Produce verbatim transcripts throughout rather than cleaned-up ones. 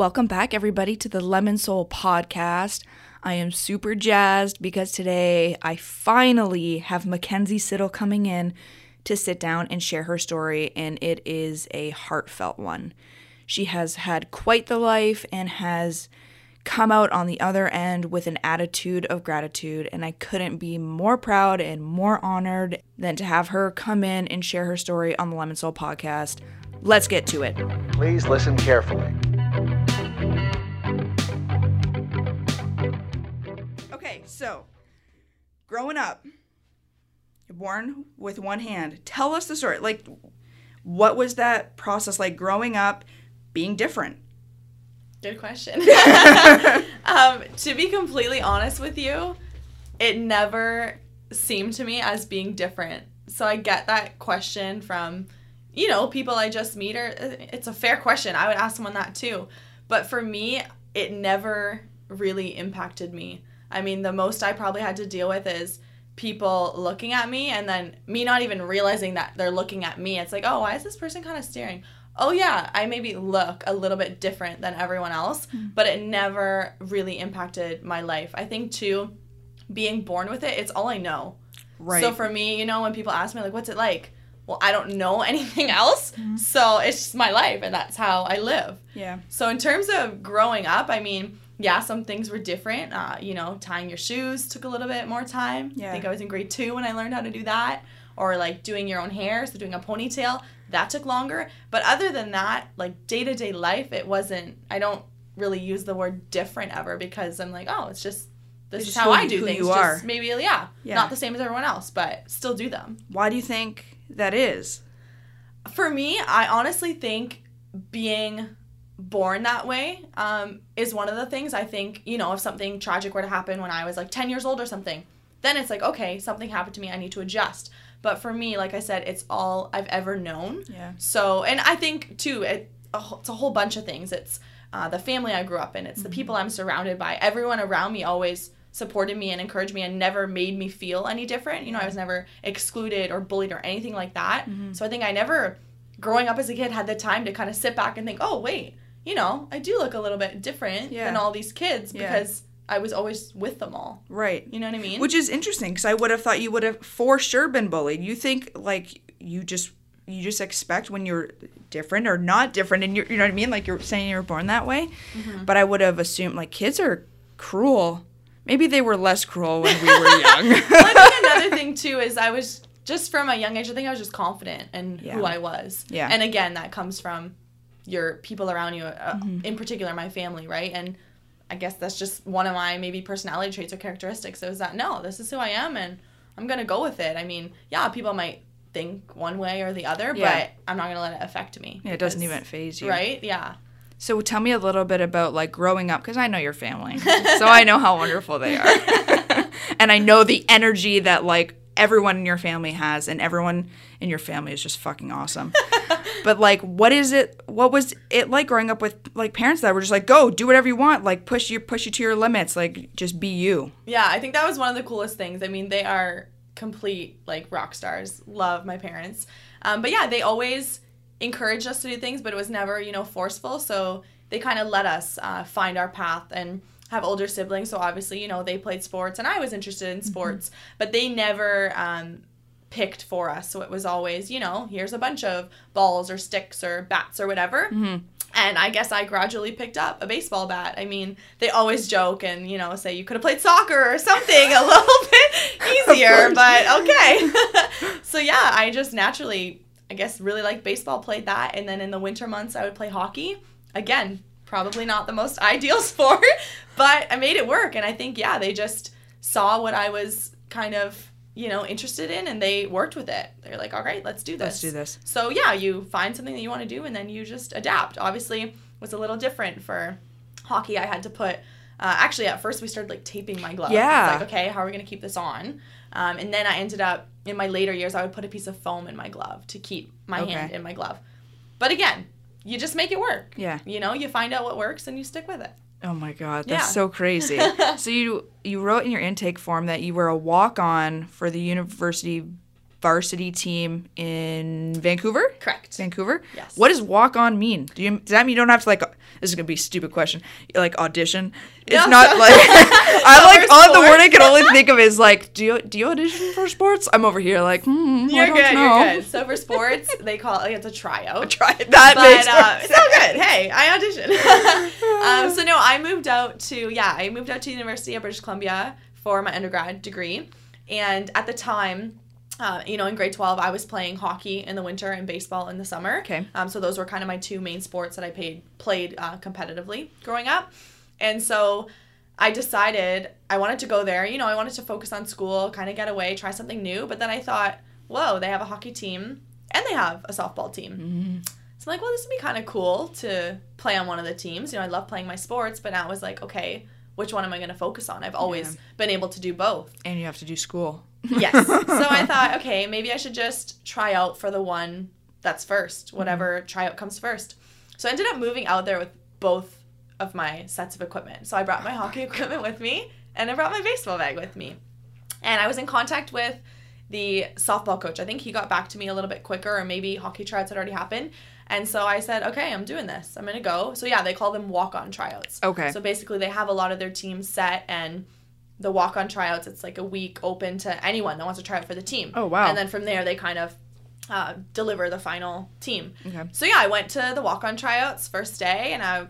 Welcome back, everybody, to the Lemon Soul Podcast. I am super jazzed because today I finally have Mackenzie Siddle coming in to sit down and share her story, and it is a heartfelt one. She has had quite the life and has come out on the other end with an attitude of gratitude, and I couldn't be more proud and more honored than to have her come in and share her story on the Lemon Soul Podcast. Let's get to it. Please listen carefully. Okay, so growing up, you're born with one hand. Tell us the story. Like, what was that process like growing up, being different? Good question. um, to be completely honest with you, it never seemed to me as being different. So I get that question from, you know, people I just meet. Or it's a fair question. I would ask someone that too. But for me, it never really impacted me. I mean, the most I probably had to deal with is people looking at me and then me not even realizing that they're looking at me. It's like, oh, why is this person kind of staring? Oh, yeah, I maybe look a little bit different than everyone else, but it never really impacted my life. I think, too, being born with it, it's all I know. Right. So for me, you know, when people ask me, like, what's it like? Well, I don't know anything else, mm-hmm. so it's just my life, and that's how I live. Yeah. So in terms of growing up, I mean, yeah, some things were different. Uh, you know, tying your shoes took a little bit more time. Yeah. I think I was in grade two when I learned how to do that. Or, like, doing your own hair, so doing a ponytail, that took longer. But other than that, like, day-to-day life, it wasn't, I don't really use the word different ever because I'm like, oh, it's just, this it's is how I do things. You are. Just maybe, yeah, yeah, not the same as everyone else, but still do them. Why do you think that is? For me, I honestly think being born that way um, is one of the things. I think, you know, if something tragic were to happen when I was, like, ten years old or something, then it's like, okay, something happened to me, I need to adjust. But for me, like I said, it's all I've ever known. Yeah. So, and I think, too, it, it's a whole bunch of things. It's uh, the family I grew up in. It's mm-hmm. the people I'm surrounded by. Everyone around me always supported me and encouraged me and never made me feel any different. You know, I was never excluded or bullied or anything like that. Mm-hmm. So I think I never, growing up as a kid, had the time to kind of sit back and think, oh, wait, you know, I do look a little bit different yeah. than all these kids yeah. because I was always with them all. Right. You know what I mean? Which is interesting because I would have thought you would have for sure been bullied. You think, like, you just you just expect when you're different or not different, and you're, you know what I mean? Like, you're saying you were born that way. Mm-hmm. But I would have assumed, like, kids are cruel. Maybe they were less cruel when we were young. Well, I think another thing, too, is I was just from a young age, I think I was just confident in yeah. who I was. Yeah. And, again, that comes from your people around you, uh, mm-hmm. in particular my family, right? And I guess that's just one of my maybe personality traits or characteristics. It was that, no, this is who I am, and I'm going to go with it. I mean, yeah, people might think one way or the other, yeah. but I'm not going to let it affect me. Yeah, because, it doesn't even phase you. Right? Yeah. So tell me a little bit about, like, growing up, because I know your family, so I know how wonderful they are. And I know the energy that, like, everyone in your family has, and everyone in your family is just fucking awesome. But, like, what is it, what was it like growing up with, like, parents that were just like, go, do whatever you want, like, push you, push you to your limits, like, just be you? Yeah, I think that was one of the coolest things. I mean, they are complete, like, rock stars. Love my parents. Um, but, yeah, they always encouraged us to do things, but it was never, you know, forceful. So they kind of let us uh, find our path, and have older siblings. So, obviously, you know, they played sports, and I was interested in sports, mm-hmm. but they never um, picked for us. So it was always, you know, here's a bunch of balls or sticks or bats or whatever. Mm-hmm. And I guess I gradually picked up a baseball bat. I mean, they always joke and, you know, say you could have played soccer or something a little bit easier, but okay. So, yeah, I just naturally, I guess, really liked baseball, played that. And then in the winter months, I would play hockey. Again, probably not the most ideal sport, but I made it work. And I think, yeah, they just saw what I was kind of, you know, interested in, and they worked with it. They're like, all right, let's do this. Let's do this. So, yeah, you find something that you want to do, and then you just adapt. Obviously, it was a little different for hockey. I had to put, uh, actually, at first we started, like, taping my glove. Yeah. It's like, okay, how are we going to keep this on? Um, and then I ended up, in my later years, I would put a piece of foam in my glove to keep my okay. hand in my glove. But again, you just make it work. Yeah. You know, you find out what works and you stick with it. Oh, my God. That's yeah. so crazy. So you you wrote in your intake form that you were a walk-on for the University varsity team in Vancouver? Correct. Vancouver? Yes. What does walk-on mean? Do you, does that mean you don't have to, like, this is going to be a stupid question, like, audition? It's no. not, like, I, like, sports. All the word I can only think of is, like, do you, do you audition for sports? I'm over here, like, hmm, you're I don't good, know. You're good. So for sports, they call it, like, it's a tryout. A tryout. That but, makes uh, sense. It's all good. Hey, I auditioned. um, so, no, I moved out to, yeah, I moved out to the University of British Columbia for my undergrad degree. And at the time, uh, you know, in grade twelve, I was playing hockey in the winter and baseball in the summer. Okay. Um, so those were kind of my two main sports that I paid, played uh, competitively growing up. And so I decided I wanted to go there. You know, I wanted to focus on school, kind of get away, try something new. But then I thought, whoa, they have a hockey team and they have a softball team. Mm-hmm. So I'm like, well, this would be kind of cool to play on one of the teams. You know, I love playing my sports, but now I was like, okay, which one am I going to focus on? I've always yeah. been able to do both. And you have to do school. Yes. So I thought, okay, maybe I should just try out for the one that's first, whatever mm-hmm. tryout comes first. So I ended up moving out there with both of my sets of equipment. So I brought my hockey equipment with me, and I brought my baseball bag with me. And I was in contact with the softball coach. I think he got back to me a little bit quicker, or maybe hockey tryouts had already happened. And so I said, okay, I'm doing this. I'm going to go. So, yeah, they call them walk-on tryouts. Okay. So, basically, they have a lot of their teams set, and the walk-on tryouts, it's like a week open to anyone that wants to try out for the team. Oh, wow. And then from there, they kind of uh, deliver the final team. Okay. So, yeah, I went to the walk-on tryouts first day, and I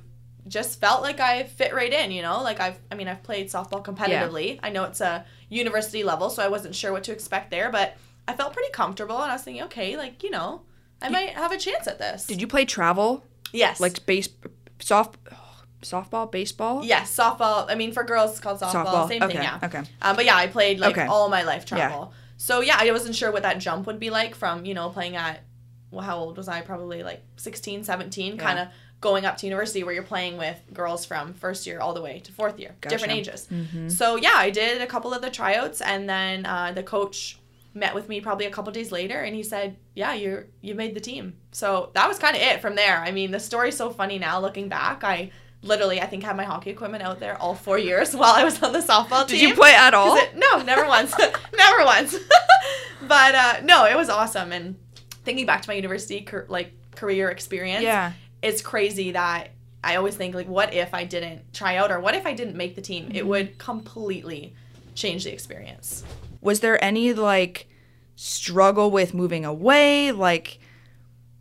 just felt like I fit right in, you know? Like, I've, I mean, I've played softball competitively. Yeah. I know it's a university level, so I wasn't sure what to expect there, but I felt pretty comfortable, and I was thinking, okay, like, you know, I might have a chance at this. Did you play travel? Yes. Like base, soft, softball, baseball? Yes, softball. I mean, for girls, it's called softball. softball. Same okay. thing, yeah. Okay. Um, but, yeah, I played, like, okay. all my life travel. Yeah. So, yeah, I wasn't sure what that jump would be like from, you know, playing at, well, how old was I? Probably, like, sixteen, seventeen, yeah. kind of going up to university where you're playing with girls from first year all the way to fourth year, gotcha. Different ages. Mm-hmm. So, yeah, I did a couple of the tryouts, and then uh, the coach met with me probably a couple days later, and he said, yeah, you you made the team. So that was kind of it from there. I mean, the story's so funny now looking back. I literally, I think, had my hockey equipment out there all four years while I was on the softball team. Did you play at all? It, no, never once. Never once. But, uh, no, it was awesome. And thinking back to my university, car- like, career experience, yeah. it's crazy that I always think, like, what if I didn't try out or what if I didn't make the team? Mm-hmm. It would completely change the experience. Was there any, like, struggle with moving away, like,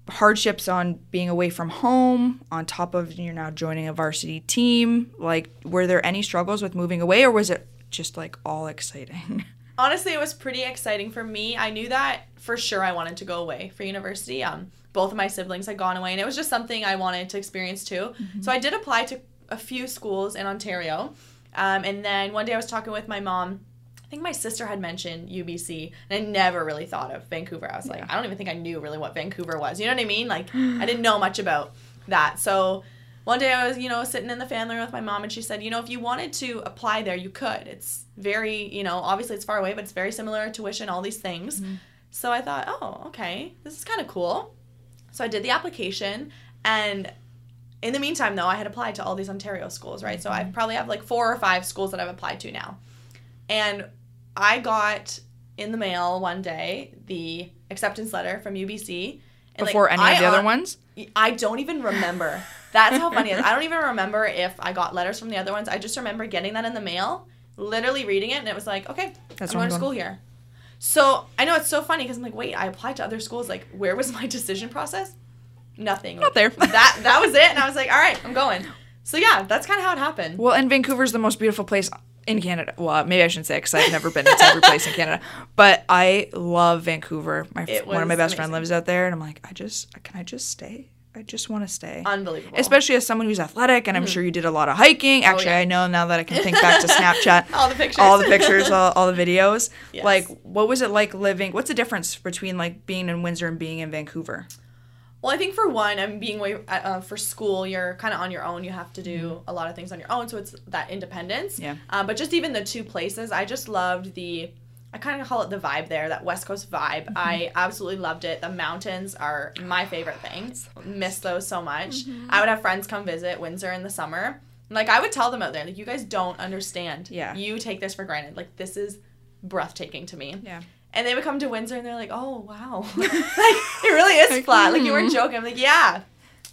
hardships on being away from home, on top of you're now joining a varsity team? Like, were there any struggles with moving away, or was it just, like, all exciting? Honestly, it was pretty exciting for me. I knew that for sure I wanted to go away for university. Um, both of my siblings had gone away, and it was just something I wanted to experience, too. Mm-hmm. So I did apply to a few schools in Ontario, um, and then one day I was talking with my mom. I think my sister had mentioned U B C, and I never really thought of Vancouver. I was like, yeah. I don't even think I knew really what Vancouver was. You know what I mean? Like, I didn't know much about that. So one day I was, you know, sitting in the family room with my mom, and she said, you know, if you wanted to apply there, you could. It's very, you know, obviously it's far away, but it's very similar, tuition, all these things. Mm-hmm. So I thought, oh, okay, this is kind of cool. So I did the application, and in the meantime, though, I had applied to all these Ontario schools, right? Mm-hmm. So I probably have like four or five schools that I've applied to now. And I got in the mail one day the acceptance letter from U B C. And Before like, any I of the on- other ones? I don't even remember. That's how funny it is. I don't even remember if I got letters from the other ones. I just remember getting that in the mail, literally reading it, and it was like, okay, That's I'm going to school here. So I know it's so funny because I'm like, wait, I applied to other schools. Like, where was my decision process? Nothing. Not like, there. that, that was it. And I was like, all right, I'm going. So, yeah, that's kind of how it happened. Well, and Vancouver's the most beautiful place in Canada. Well, maybe I shouldn't say it because I've never been to every place in Canada. But I love Vancouver. My One of my best friends lives out there. And I'm like, I just, can I just stay? I just want to stay. Unbelievable. Especially as someone who's athletic. And mm-hmm. I'm sure you did a lot of hiking. Actually, oh, yeah. I know now that I can think back to Snapchat. all the pictures. All the pictures, all, all the videos. Yes. Like, what was it like living? What's the difference between, like, being in Windsor and being in Vancouver? Well, I think for one, I'm being away uh, for school. You're kind of on your own. You have to do mm-hmm. a lot of things on your own, so it's that independence. Yeah. Uh, but just even the two places, I just loved the. I kind of call it the vibe there, that West Coast vibe. Mm-hmm. I absolutely loved it. The mountains are my favorite thing. So miss those so much. Mm-hmm. I would have friends come visit Windsor in the summer. Like, I would tell them out there, like, you guys don't understand. Yeah. You take this for granted. Like, this is breathtaking to me. Yeah. And they would come to Windsor and they're like, oh, wow. Like, it really is flat. Like, you weren't joking. I'm like, yeah.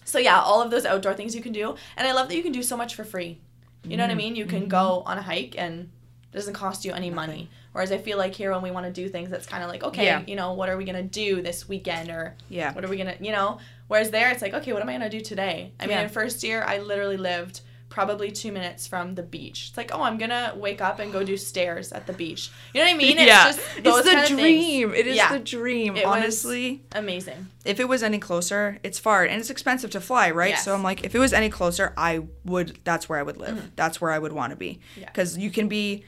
So, yeah, all of those outdoor things you can do. And I love that you can do so much for free. You know what I mean? You can go on a hike and it doesn't cost you any money. Whereas I feel like here when we want to do things, it's kind of like, okay, yeah. you know, what are we going to do this weekend? Or yeah. what are we going to, you know? Whereas there, it's like, okay, what am I going to do today? I mean, yeah. in first year, I literally lived probably two minutes from the beach. It's like, oh, I'm going to wake up and go do stairs at the beach. You know what I mean? It's yeah. just those it's the kind of dream. Things. It is yeah. the dream, it honestly. Amazing. If it was any closer, it's far. And it's expensive to fly, right? Yes. So I'm like, if it was any closer, I would, that's where I would live. Mm-hmm. That's where I would want to be. Because yeah. you can be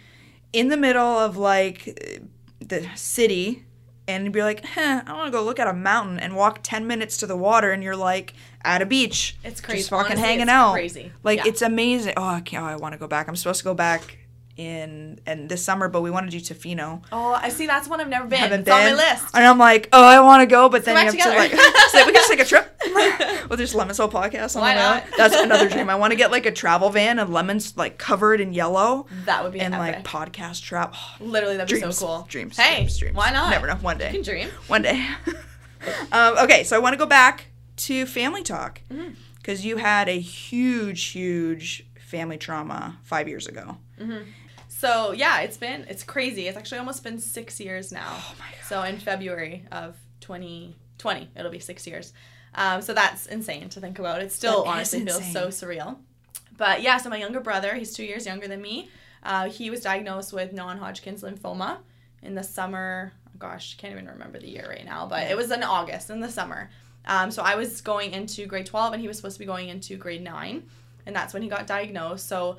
in the middle of, like, the city and be like, huh, I want to go look at a mountain and walk ten minutes to the water, and you're like, at a beach. It's crazy. Just fucking Honestly, hanging it's out. Crazy. Like, yeah. it's amazing. Oh, I can't, oh, I want to go back. I'm supposed to go back in and this summer, but we want to do Tofino. Oh, I see. That's one I've never been. Haven't it's been. On my list. And I'm like, oh, I want to go, but then you have together. To, like, so we can just take a trip. Well, there's Lemon Soul Podcast on Why the way. That's another dream. I want to get, like, a travel van and lemons, like, covered in yellow. That would be And, epic. Like, podcast trap. Oh, Literally, that'd dreams, be so cool. Dreams. Hey, dreams, dreams. Why not? Never know. One day. You can dream. One day. um, okay, so I want to go back to family talk, because mm-hmm. you had a huge, huge family trauma five years ago. Mm-hmm. So, yeah, it's been, it's crazy. It's actually almost been six years now. Oh, my God. So, in February of twenty twenty, it'll be six years. Um, so, that's insane to think about. It still that honestly feels so surreal. But, yeah, so my younger brother, he's two years younger than me. Uh, he was diagnosed with non-Hodgkin's lymphoma in the summer. Gosh, can't even remember the year right now. But it was in August, in the summer. Um, so I was going into grade twelve, and he was supposed to be going into grade nine, and that's when he got diagnosed. So,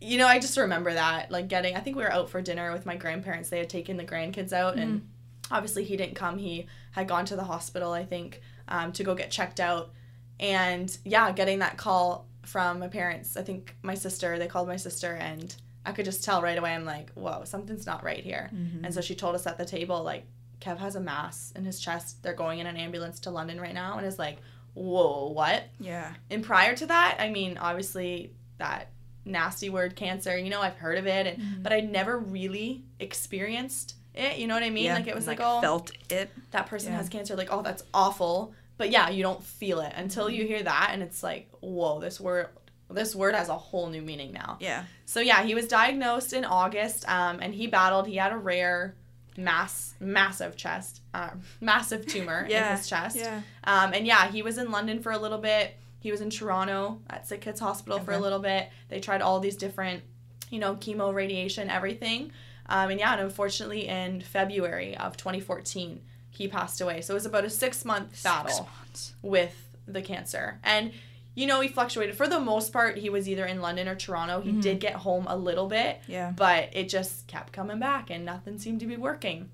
you know, I just remember that, like, getting, I think we were out for dinner with my grandparents. They had taken the grandkids out, mm-hmm. and obviously he didn't come. He had gone to the hospital, I think, um, to go get checked out. And, yeah, getting that call from my parents, I think my sister, they called my sister, and I could just tell right away, I'm like, whoa, something's not right here. Mm-hmm. And so she told us at the table, like, Kev has a mass in his chest. They're going in an ambulance to London right now. And it's like, whoa, what? Yeah. And prior to that, I mean, obviously that nasty word cancer, you know, I've heard of it, and mm-hmm. but I never really experienced it. You know what I mean? Yeah. Like, it was like, like, oh, felt it. That person yeah. has cancer. Like, oh, that's awful. But yeah, you don't feel it until you hear that. And it's like, whoa, this word, this word has a whole new meaning now. Yeah. So yeah, he was diagnosed in August, um, and he battled, he had a rare mass massive chest uh, massive tumor yeah, in his chest yeah. um and yeah he was in London for a little bit. He was in Toronto at SickKids Hospital okay. for a little bit. They tried all these different, you know, chemo, radiation, everything, um and yeah and unfortunately in February of twenty fourteen he passed away. So it was about a six month battle six months. With the cancer, and you know, he fluctuated. For the most part, he was either in London or Toronto. He mm-hmm. did get home a little bit, yeah. but it just kept coming back, and nothing seemed to be working.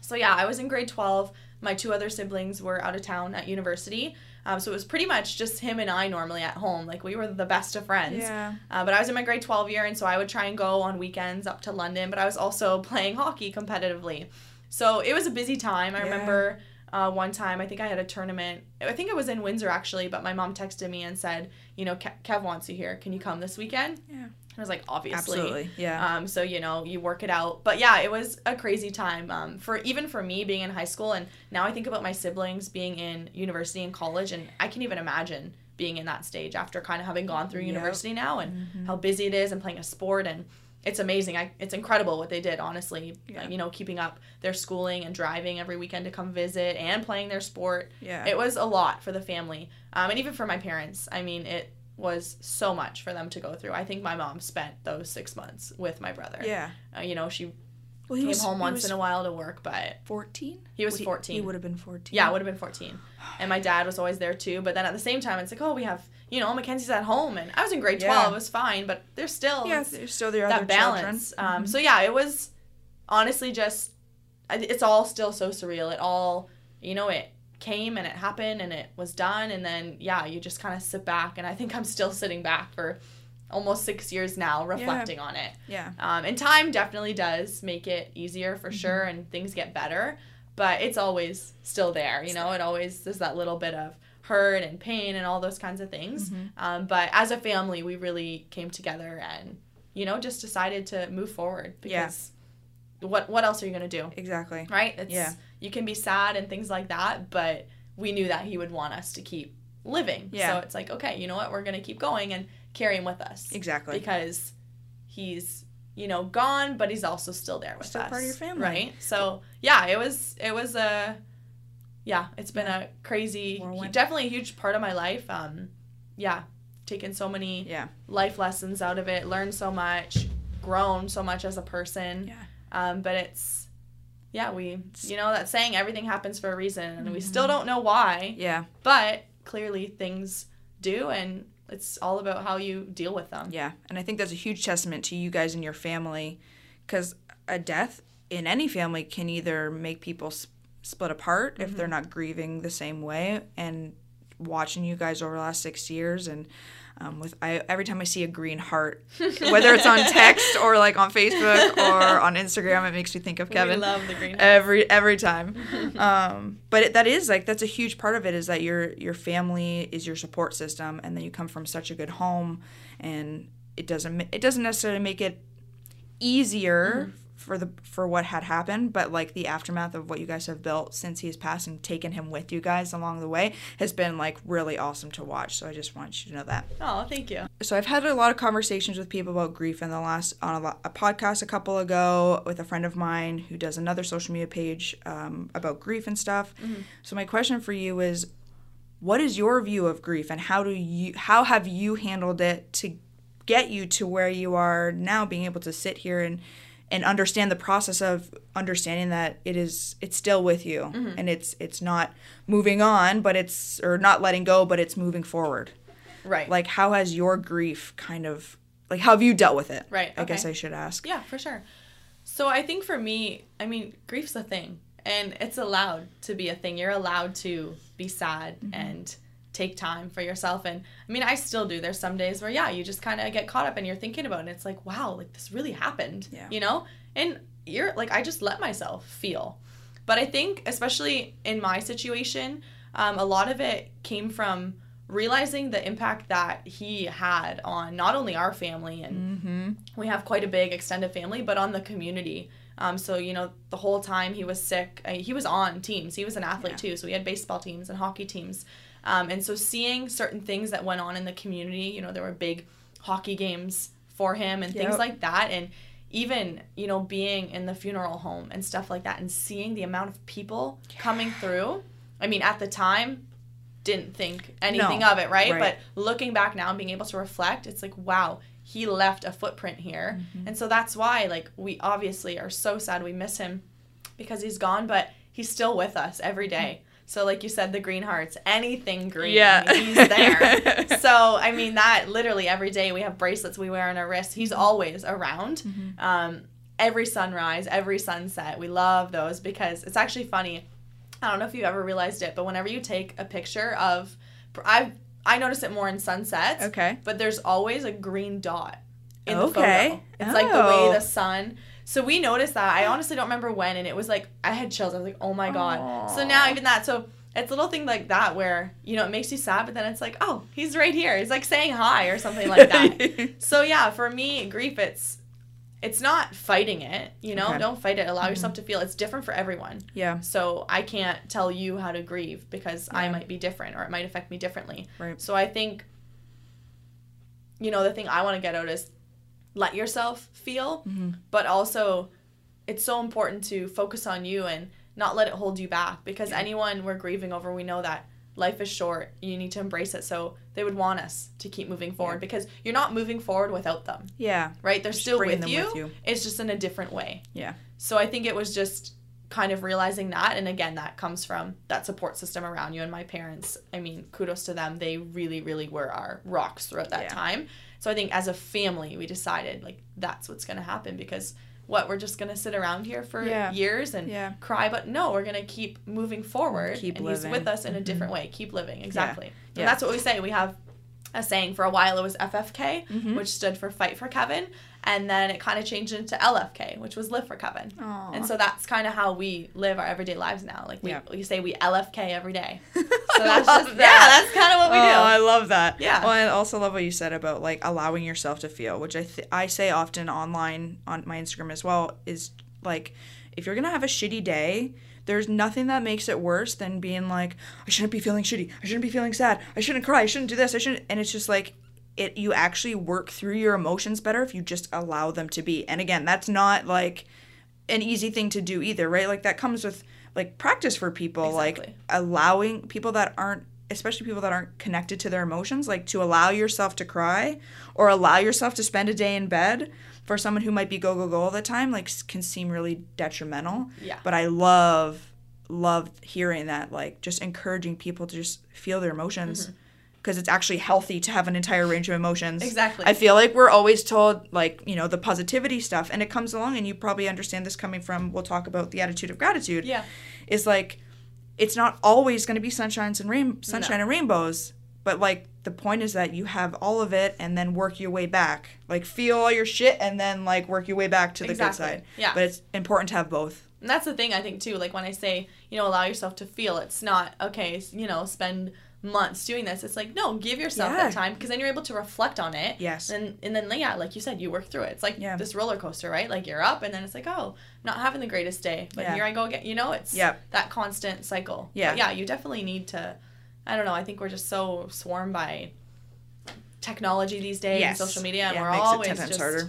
So, yeah, I was in grade twelve. My two other siblings were out of town at university, um, so it was pretty much just him and I normally at home. Like, we were the best of friends. Yeah. Uh, but I was in my grade twelve year, and so I would try and go on weekends up to London, but I was also playing hockey competitively. So it was a busy time. I yeah. remember... Uh, one time, I think I had a tournament. I think it was in Windsor, actually, but my mom texted me and said, you know, Ke- Kev wants you here. Can you come this weekend? Yeah. And I was like, obviously. Absolutely, yeah. Um, so, you know, you work it out. But, yeah, it was a crazy time, um, for even for me being in high school. And now I think about my siblings being in university and college, and I can't even imagine being in that stage after kind of having gone through university yep. now, and mm-hmm. how busy it is, and playing a sport, and it's amazing. I, it's incredible what they did, honestly. Yeah. Like, you know, keeping up their schooling and driving every weekend to come visit and playing their sport. Yeah. It was a lot for the family. Um, and even for my parents. I mean, it was so much for them to go through. I think my mom spent those six months with my brother. Yeah. Uh, you know, she well, came was, home once in a while to work, but... fourteen? He was fourteen. He, he would have been fourteen. Yeah, would have been fourteen. And my dad was always there, too. But then at the same time, it's like, oh, we have... You know, Mackenzie's at home, and I was in grade twelve. Yeah. It was fine, but there's still yeah, there's still the other that balance. Mm-hmm. Um, so yeah, it was honestly just it's all still so surreal. It all, you know, it came and it happened and it was done, and then yeah, you just kind of sit back, and I think I'm still sitting back for almost six years now, reflecting yeah. on it. Yeah. Um, and time definitely does make it easier for mm-hmm. sure, and things get better, but it's always still there. You know, it always there's that little bit of hurt and pain and all those kinds of things. Mm-hmm. Um, but as a family, we really came together and, you know, just decided to move forward because yeah. what what else are you going to do? Exactly. Right? It's, yeah. You can be sad and things like that, but we knew that he would want us to keep living. Yeah. So it's like, okay, you know what? We're going to keep going and carry him with us. Exactly. Because he's, you know, gone, but he's also still there with still us. Still part of your family. Right? So, yeah, it was, it was a, yeah, it's been yeah. a crazy, he, definitely a huge part of my life. Um, yeah. Taken so many yeah. life lessons out of it, learned so much, grown so much as a person. Yeah. Um, but it's, yeah, we, you know, that saying, everything happens for a reason, and mm-hmm. we still don't know why. Yeah. But clearly things do, and it's all about how you deal with them. Yeah. And I think that's a huge testament to you guys and your family, because a death in any family can either make people sp- split apart mm-hmm. if they're not grieving the same way. And watching you guys over the last six years and um, with I every time I see a green heart, whether it's on text or like on Facebook or on Instagram, it makes me think of Kevin. We love the green heart. Every every time. um, but it, that is like that's a huge part of it, is that your your family is your support system, and then you come from such a good home, and it doesn't it doesn't necessarily make it easier. Mm-hmm. for the for what had happened, but like the aftermath of what you guys have built since he has passed and taken him with you guys along the way has been like really awesome to watch. So I just want you to know that. Oh, thank you. So I've had a lot of conversations with people about grief in the last on a, a podcast a couple ago with a friend of mine who does another social media page um, about grief and stuff. Mm-hmm. So my question for you is, what is your view of grief, and how do you how have you handled it to get you to where you are now, being able to sit here and and understand the process of understanding that it is it's still with you mm-hmm. and it's it's not moving on, but it's or not letting go, but it's moving forward. Right. Like, how has your grief kind of like how have you dealt with it? Right. Okay. I guess I should ask. Yeah, for sure. So I think for me, I mean, grief's a thing, and it's allowed to be a thing. You're allowed to be sad mm-hmm. and take time for yourself. And I mean, I still do. There's some days where, yeah, you just kind of get caught up and you're thinking about it, and it's like, wow, like this really happened, yeah. you know? And you're like, I just let myself feel. But I think, especially in my situation, um, a lot of it came from realizing the impact that he had on not only our family, and mm-hmm. we have quite a big extended family, but on the community. Um, so, you know, the whole time he was sick, uh, he was on teams. He was an athlete yeah. too. So we had baseball teams and hockey teams. Um, and so seeing certain things that went on in the community, you know, there were big hockey games for him and yep. things like that. And even, you know, being in the funeral home and stuff like that, and seeing the amount of people yeah. coming through. I mean, at the time, didn't think anything no. of it, right? right? But looking back now and being able to reflect, it's like, wow, he left a footprint here. Mm-hmm. And so that's why, like, we obviously are so sad. We miss him because he's gone, but he's still with us every day. Mm-hmm. So, like you said, the green hearts, anything green, yeah. he's there. So, I mean, that literally every day we have bracelets we wear on our wrists. He's always around. Mm-hmm. Um, every sunrise, every sunset, we love those, because it's actually funny. I don't know if you've ever realized it, but whenever you take a picture of – I I notice it more in sunsets. Okay. But there's always a green dot in okay. the photo. It's oh. like the way the sun – so we noticed that. I honestly don't remember when, and it was like, I had chills. I was like, oh my God. Aww. So now even that, so it's a little thing like that where, you know, it makes you sad, but then it's like, oh, he's right here. He's like saying hi or something like that. So yeah, for me, grief, it's, it's not fighting it, you know, okay. don't fight it. Allow mm-hmm. yourself to feel. It's different for everyone. Yeah. So I can't tell you how to grieve, because yeah. I might be different, or it might affect me differently. Right. So I think, you know, the thing I want to get out is, let yourself feel, mm-hmm. but also it's so important to focus on you and not let it hold you back, because yeah. anyone we're grieving over, we know that life is short. You need to embrace it. So they would want us to keep moving forward yeah. because you're not moving forward without them. Yeah. Right? They're just still with you. with you. It's just in a different way. Yeah. So I think it was just kind of realizing that. And again, that comes from that support system around you. And my parents, I mean, kudos to them. They really, really were our rocks throughout that yeah. time. So I think as a family, we decided, like, that's what's going to happen, because what, we're just going to sit around here for yeah. years and yeah. cry. But no, we're going to keep moving forward. Keep and living. He's with us in a different mm-hmm. way. Keep living. Exactly. Yeah. And yeah. that's what we say. We have a saying. For a while, it was F F K, mm-hmm. which stood for Fight for Kevin. And then it kind of changed into L F K, which was Live for Kevin. Aww. And so that's kind of how we live our everyday lives now. Like, we, yeah. we say we L F K every day. So that's just, that. yeah, that's kind of what we oh, do. I love that. Yeah. Well, I also love what you said about, like, allowing yourself to feel, which I th- I say often online on my Instagram as well, is Like, if you're going to have a shitty day, there's nothing that makes it worse than being like, I shouldn't be feeling shitty. I shouldn't be feeling sad. I shouldn't cry. I shouldn't do this. I shouldn't. And it's just like, it, you actually work through your emotions better if you just allow them to be. And again, that's not like an easy thing to do either, right? Like, that comes with like practice for people, exactly. Like allowing people that aren't, especially people that aren't connected to their emotions, like to allow yourself to cry or allow yourself to spend a day in bed for someone who might be go, go, go all the time, like can seem really detrimental. Yeah. But I love, love hearing that, like just encouraging people to just feel their emotions because mm-hmm. it's actually healthy to have an entire range of emotions. Exactly. I feel like we're always told like, you know, the positivity stuff, and it comes along, and you probably understand this coming from, we'll talk about the attitude of gratitude. Yeah. Is like, it's not always going to be sunshines and rain, sunshine no. and rainbows, but like the point is that you have all of it and then work your way back. Like feel all your shit and then like work your way back to the exactly. good side. Yeah. But it's important to have both. And that's the thing I think too, like when I say, you know, allow yourself to feel, it's not, okay, you know, spend months doing this. It's like, no, give yourself yeah. that time, because then you're able to reflect on it. Yes. And and then, yeah, like you said, you work through it. It's like yeah. this roller coaster, right? Like you're up and then it's like, oh, not having the greatest day, but yeah. here I go again. You know, it's yep. that constant cycle. Yeah. But yeah, you definitely need to, I don't know, I think we're just so swarmed by technology these days yes. and social media, and yeah, we're always just harder.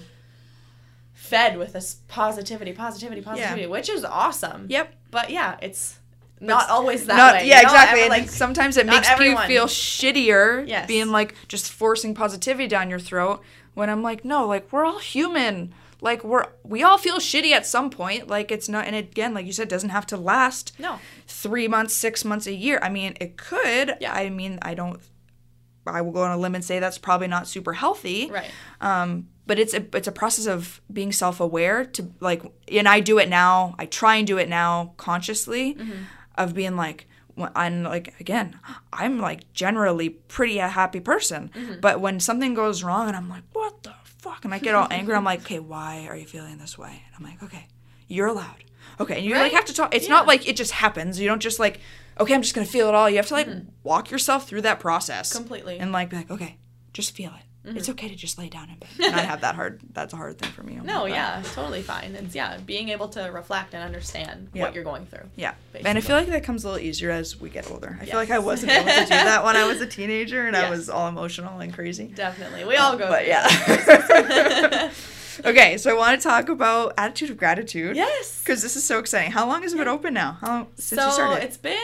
fed with this positivity, positivity, positivity, yeah. which is awesome. Yep. But yeah, it's not always that not, way. Yeah, you know, exactly. Ever, like, and sometimes it makes everyone. you feel shittier yes. being like just forcing positivity down your throat, when I'm like, no, like we're all human. Like we're we all feel shitty at some point. Like it's not, and again, like you said, it doesn't have to last no. three months, six months, a year. I mean, it could. Yeah. I mean, I don't I will go on a limb and say that's probably not super healthy. Right. Um, but it's a it's a process of being self-aware to like, and I do it now. I try and do it now consciously. Mm-hmm. Of being like, I'm like, again, I'm like generally pretty a happy person. Mm-hmm. But when something goes wrong and I'm like, what the fuck? And I get all angry. I'm like, okay, why are you feeling this way? And I'm like, okay, you're allowed. Okay. And you right? like have to talk. It's yeah. not like it just happens. You don't just like, okay, I'm just going to feel it all. You have to like mm-hmm. walk yourself through that process. Completely. And like, be like, okay, just feel it. Mm-hmm. It's okay to just lay down in bed. And I have that hard, that's a hard thing for me. I'm no, like, yeah, totally fine. It's, yeah, being able to reflect and understand yeah. what you're going through. Yeah. Basically. And I feel like that comes a little easier as we get older. I yes. feel like I wasn't able to do that when I was a teenager, and yes. I was all emotional and crazy. Definitely. We all go um, but yeah. Okay, so I want to talk about Attitude of Gratitude. Yes. Because this is so exciting. How long has it been yeah. open now? How long since so you started? So it's been,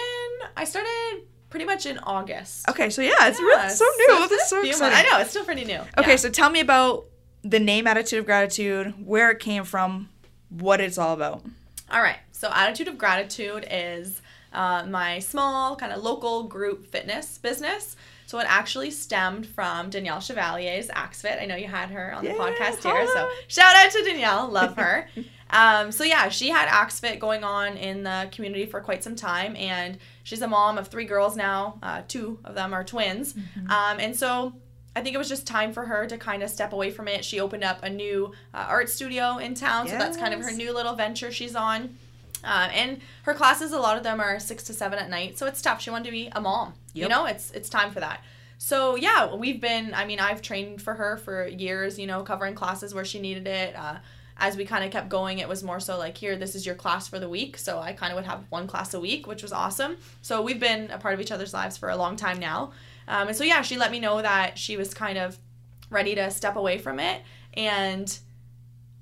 I started... pretty much in August. Okay, so yeah, it's yeah, really so new. So this is so exciting. Months. I know, it's still pretty new. Okay, yeah. So tell me about the name Attitude of Gratitude, where it came from, what it's all about. All right, so Attitude of Gratitude is uh, my small kind of local group fitness business. So it actually stemmed from Danielle Chevalier's Axe Fit. I know you had her on yeah, the podcast hi. here, so shout out to Danielle, love her. Um, so yeah, she had Axe Fit going on in the community for quite some time, and she's a mom of three girls now. Uh, two of them are twins. Mm-hmm. Um, and so I think it was just time for her to kind of step away from it. She opened up a new uh, art studio in town. Yes. So that's kind of her new little venture she's on. Uh, and her classes, a lot of them are six to seven at night. So it's tough. She wanted to be a mom, yep. you know, it's, it's time for that. So yeah, we've been, I mean, I've trained for her for years, you know, covering classes where she needed it, uh, as we kind of kept going, it was more so like, here, this is your class for the week. So I kind of would have one class a week, which was awesome. So we've been a part of each other's lives for a long time now. Um, and so, yeah, she let me know that she was kind of ready to step away from it. And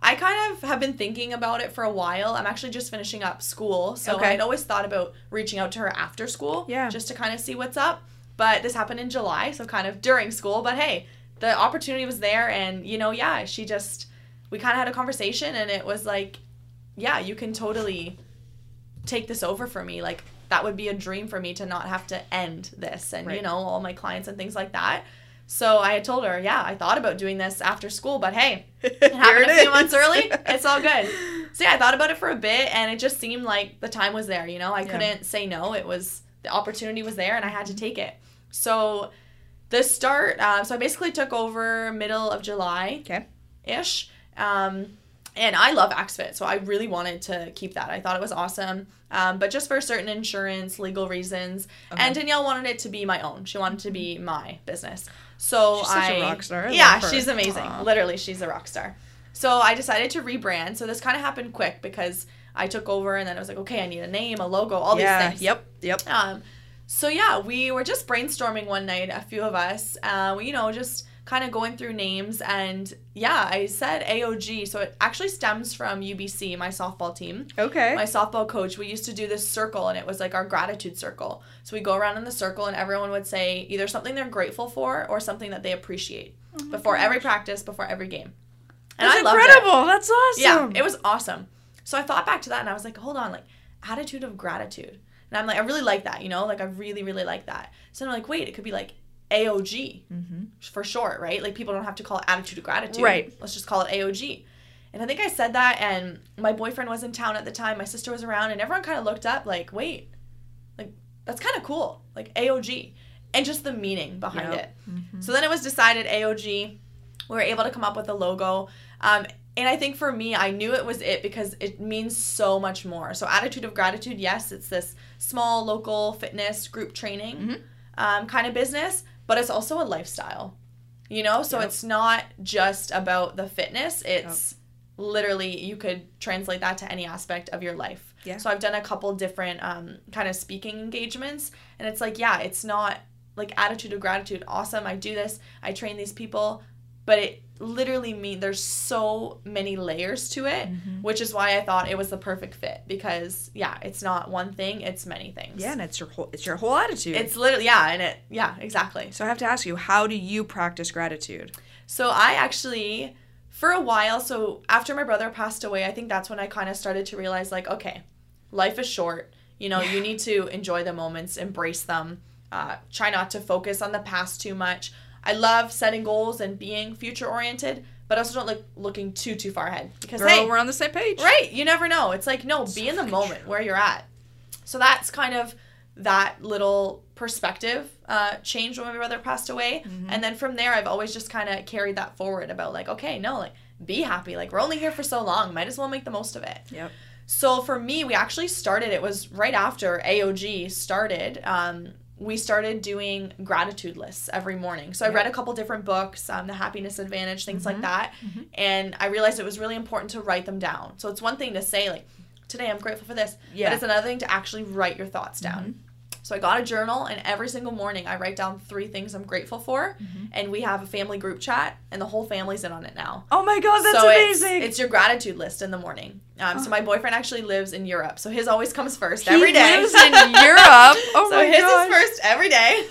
I kind of have been thinking about it for a while. I'm actually just finishing up school. So okay. I'd always thought about reaching out to her after school yeah. just to kind of see what's up. But this happened in July, so kind of during school. But, hey, the opportunity was there. And, you know, yeah, she just... we kind of had a conversation, and it was like, yeah, you can totally take this over for me. Like, that would be a dream for me to not have to end this and, right. you know, all my clients and things like that. So I had told her, yeah, I thought about doing this after school, but hey, it happened it a few is. months early. It's all good. So yeah, I thought about it for a bit, and it just seemed like the time was there, you know. I yeah. couldn't say no. It was, the opportunity was there, and I had to take it. So the start, uh, so I basically took over middle of July ish. Um, and I love Axe Fit, so I really wanted to keep that. I thought it was awesome, um, but just for certain insurance, legal reasons. Okay. And Danielle wanted it to be my own. She wanted it to be my business. So she's I, such a rock star. I yeah, she's amazing. Aww. Literally, she's a rock star. So I decided to rebrand. So this kind of happened quick because I took over and then I was like, okay, I need a name, a logo, all yeah, these things. Yep. Yep. Um, so yeah, we were just brainstorming one night, a few of us, uh, we, you know, just kind of going through names, and yeah, I said A O G. So it actually stems from U B C, my softball team. Okay. My softball coach, we used to do this circle, and it was like our gratitude circle. So we go around in the circle and everyone would say either something they're grateful for or something that they appreciate oh before gosh. every practice, before every game. And That's I loved incredible. It. That's awesome. Yeah, it was awesome. So I thought back to that and I was like, hold on, like attitude of gratitude. And I'm like, I really like that, you know, like I really, really like that. So I'm like, wait, it could be like A O G mm-hmm. for short, right? Like people don't have to call it attitude of gratitude. Right. Let's just call it A O G. And I think I said that, and my boyfriend was in town at the time. My sister was around, and everyone kind of looked up like, wait, like that's kind of cool. Like A O G, and just the meaning behind yep. it. Mm-hmm. So then it was decided A O G. We were able to come up with a logo. Um, and I think for me, I knew it was it because it means so much more. So attitude of gratitude, yes, it's this small local fitness group training mm-hmm. um, kind of business, but it's also a lifestyle, you know? So yep. it's not just about the fitness. It's yep. literally, you could translate that to any aspect of your life. Yeah. So I've done a couple different um, kind of speaking engagements, and it's like, yeah, it's not like attitude of gratitude. Awesome, I do this. I train these people. But it literally means there's so many layers to it, mm-hmm. which is why I thought it was the perfect fit because, yeah, it's not one thing, it's many things. Yeah, and it's your whole, it's your whole attitude. It's literally, yeah, and it, yeah, exactly. So I have to ask you, how do you practice gratitude? So I actually, for a while, so after my brother passed away, I think that's when I kind of started to realize, like, okay, life is short. You know, yeah. you need to enjoy the moments, embrace them, uh, try not to focus on the past too much. I love setting goals and being future-oriented, but also don't like looking too, too far ahead. Because, Girl, hey, we're on the same page. Right. You never know. It's like, no, be in the moment where you're at. So that's kind of that little perspective uh, changed when my brother passed away. Mm-hmm. And then from there, I've always just kind of carried that forward about like, okay, no, like, be happy. Like, we're only here for so long. Might as well make the most of it. Yep. So for me, we actually started, it was right after A O G started, um, we started doing gratitude lists every morning. So I read a couple different books, um, The Happiness Advantage, things mm-hmm. like that. Mm-hmm. And I realized it was really important to write them down. So it's one thing to say, like, today I'm grateful for this. Yeah. But it's another thing to actually write your thoughts down. Mm-hmm. So I got a journal, and every single morning I write down three things I'm grateful for. Mm-hmm. And we have a family group chat, and the whole family's in on it now. Oh, my God, that's so amazing. It's, it's your gratitude list in the morning. Um, oh. So my boyfriend actually lives in Europe, so his always comes first he every day. He lives in Europe? Oh, so my God. So his gosh. is first every day.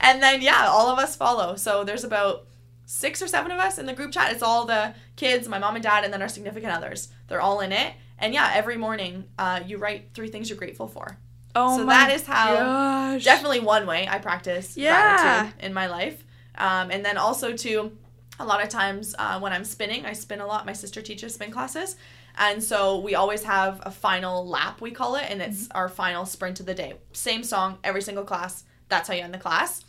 And then, yeah, all of us follow. So there's about six or seven of us in the group chat. It's all the kids, my mom and dad, and then our significant others. They're all in it. And, yeah, every morning uh, you write three things you're grateful for. Oh so that is how, gosh. definitely one way I practice yeah. gratitude in my life. Um, and then also, too, a lot of times uh, when I'm spinning, I spin a lot. My sister teaches spin classes. And so we always have a final lap, we call it, and it's mm-hmm. our final sprint of the day. Same song, every single class. That's how you end the class.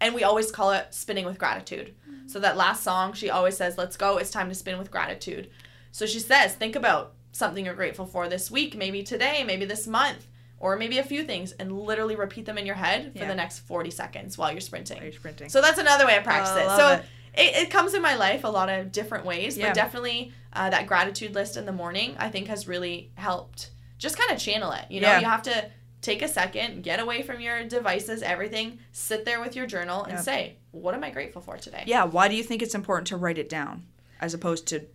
And we always call it spinning with gratitude. Mm-hmm. So that last song, she always says, let's go, it's time to spin with gratitude. So she says, think about something you're grateful for this week, maybe today, maybe this month. Or maybe a few things, and literally repeat them in your head for yeah. the next forty seconds while you're sprinting. While you're sprinting. So that's another way I practice oh, I love it. So it. It, it comes in my life a lot of different ways, yeah. but definitely uh, that gratitude list in the morning I think has really helped just kind of channel it. You know, yeah. you have to take a second, get away from your devices, everything, sit there with your journal and yep. say, what am I grateful for today? Yeah, why do you think it's important to write it down as opposed to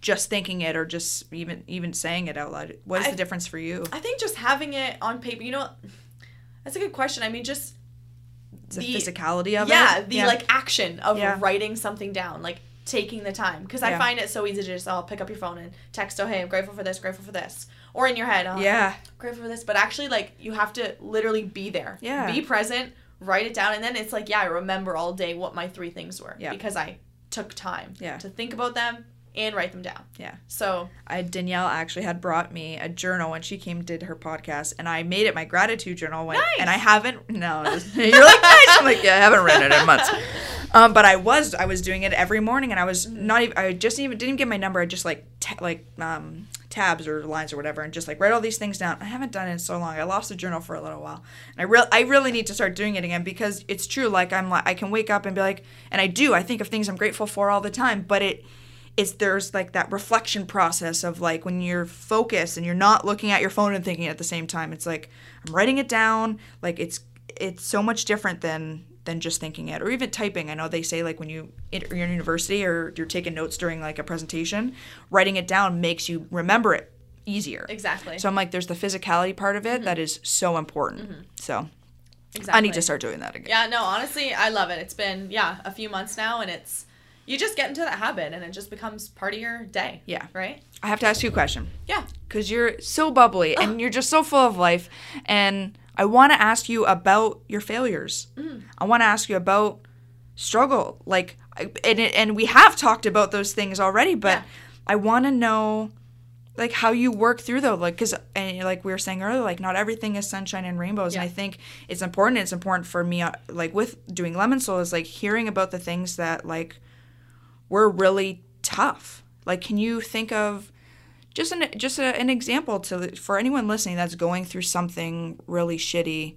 just thinking it or just even even saying it out loud? What is I, the difference for you? I think just having it on paper, you know, that's a good question. I mean, just the, the physicality of yeah, it. The, yeah, the, like, action of yeah. writing something down, like, taking the time. Because yeah. I find it so easy to just, oh, pick up your phone and text, oh, hey, I'm grateful for this, grateful for this. Or in your head, oh, yeah. I'm grateful for this. But actually, like, you have to literally be there. Yeah. Be present, write it down. And then it's like, yeah, I remember all day what my three things were. Yeah. Because I took time yeah. to think about them. And write them down. Yeah. So I, Danielle actually had brought me a journal when she came did her podcast, and I made it my gratitude journal. When, nice. And I haven't. No. Just, you're like nice. I'm like yeah. I haven't read it in months. Um, but I was I was doing it every morning, and I was not even. I just even didn't even get my number. I just like t- like um tabs or lines or whatever, and just like write all these things down. I haven't done it in so long. I lost the journal for a little while, and I real I really need to start doing it again because it's true. Like I'm like I can wake up and be like, and I do. I think of things I'm grateful for all the time, but it. is there's like that reflection process of like when you're focused and you're not looking at your phone and thinking at the same time. It's like I'm writing it down. Like it's it's so much different than than just thinking it, or even typing. I know they say like when you enter your university or you're taking notes during like a presentation, writing it down makes you remember it easier. Exactly. So I'm like, there's the physicality part of it mm-hmm. that is so important. Mm-hmm. So exactly. I need to start doing that again. Yeah, no, honestly, I love it. It's been, yeah, a few months now, and it's, you just get into that habit and it just becomes part of your day. Yeah. Right? I have to ask you a question. Yeah. Because you're so bubbly oh. and you're just so full of life, and I want to ask you about your failures. Mm. I want to ask you about struggle. Like, and and we have talked about those things already, but yeah. I want to know, like, how you work through though, like, because, and like we were saying earlier, like, not everything is sunshine and rainbows. Yeah. And I think it's important. It's important for me, like, with doing Lemon Soul, is like hearing about the things that like were really tough. Like, can you think of Just an just a, an example to for anyone listening that's going through something really shitty?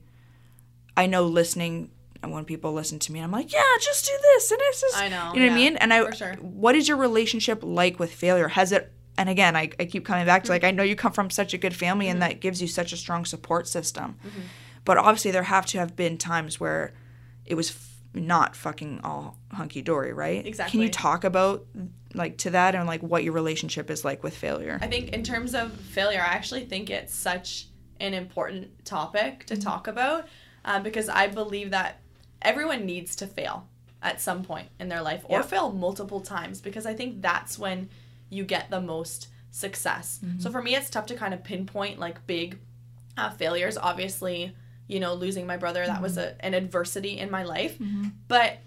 I know listening, and when people listen to me, I'm like, yeah, just do this, and it's just, I know, you know yeah, what I mean. And I, for sure. What is your relationship like with failure? Has it? And again, I I keep coming back to mm-hmm. like I know you come from such a good family, mm-hmm. and that gives you such a strong support system. Mm-hmm. But obviously, there have to have been times where it was f- not fucking all hunky dory, right? Exactly. Can you talk about like to that and like what your relationship is like with failure? I think in terms of failure, I actually think it's such an important topic to mm-hmm. talk about um, because I believe that everyone needs to fail at some point in their life or yeah. fail multiple times, because I think that's when you get the most success. Mm-hmm. So for me, it's tough to kind of pinpoint like big uh, failures. Obviously, you know, losing my brother, that mm-hmm. was a, an adversity in my life, mm-hmm. but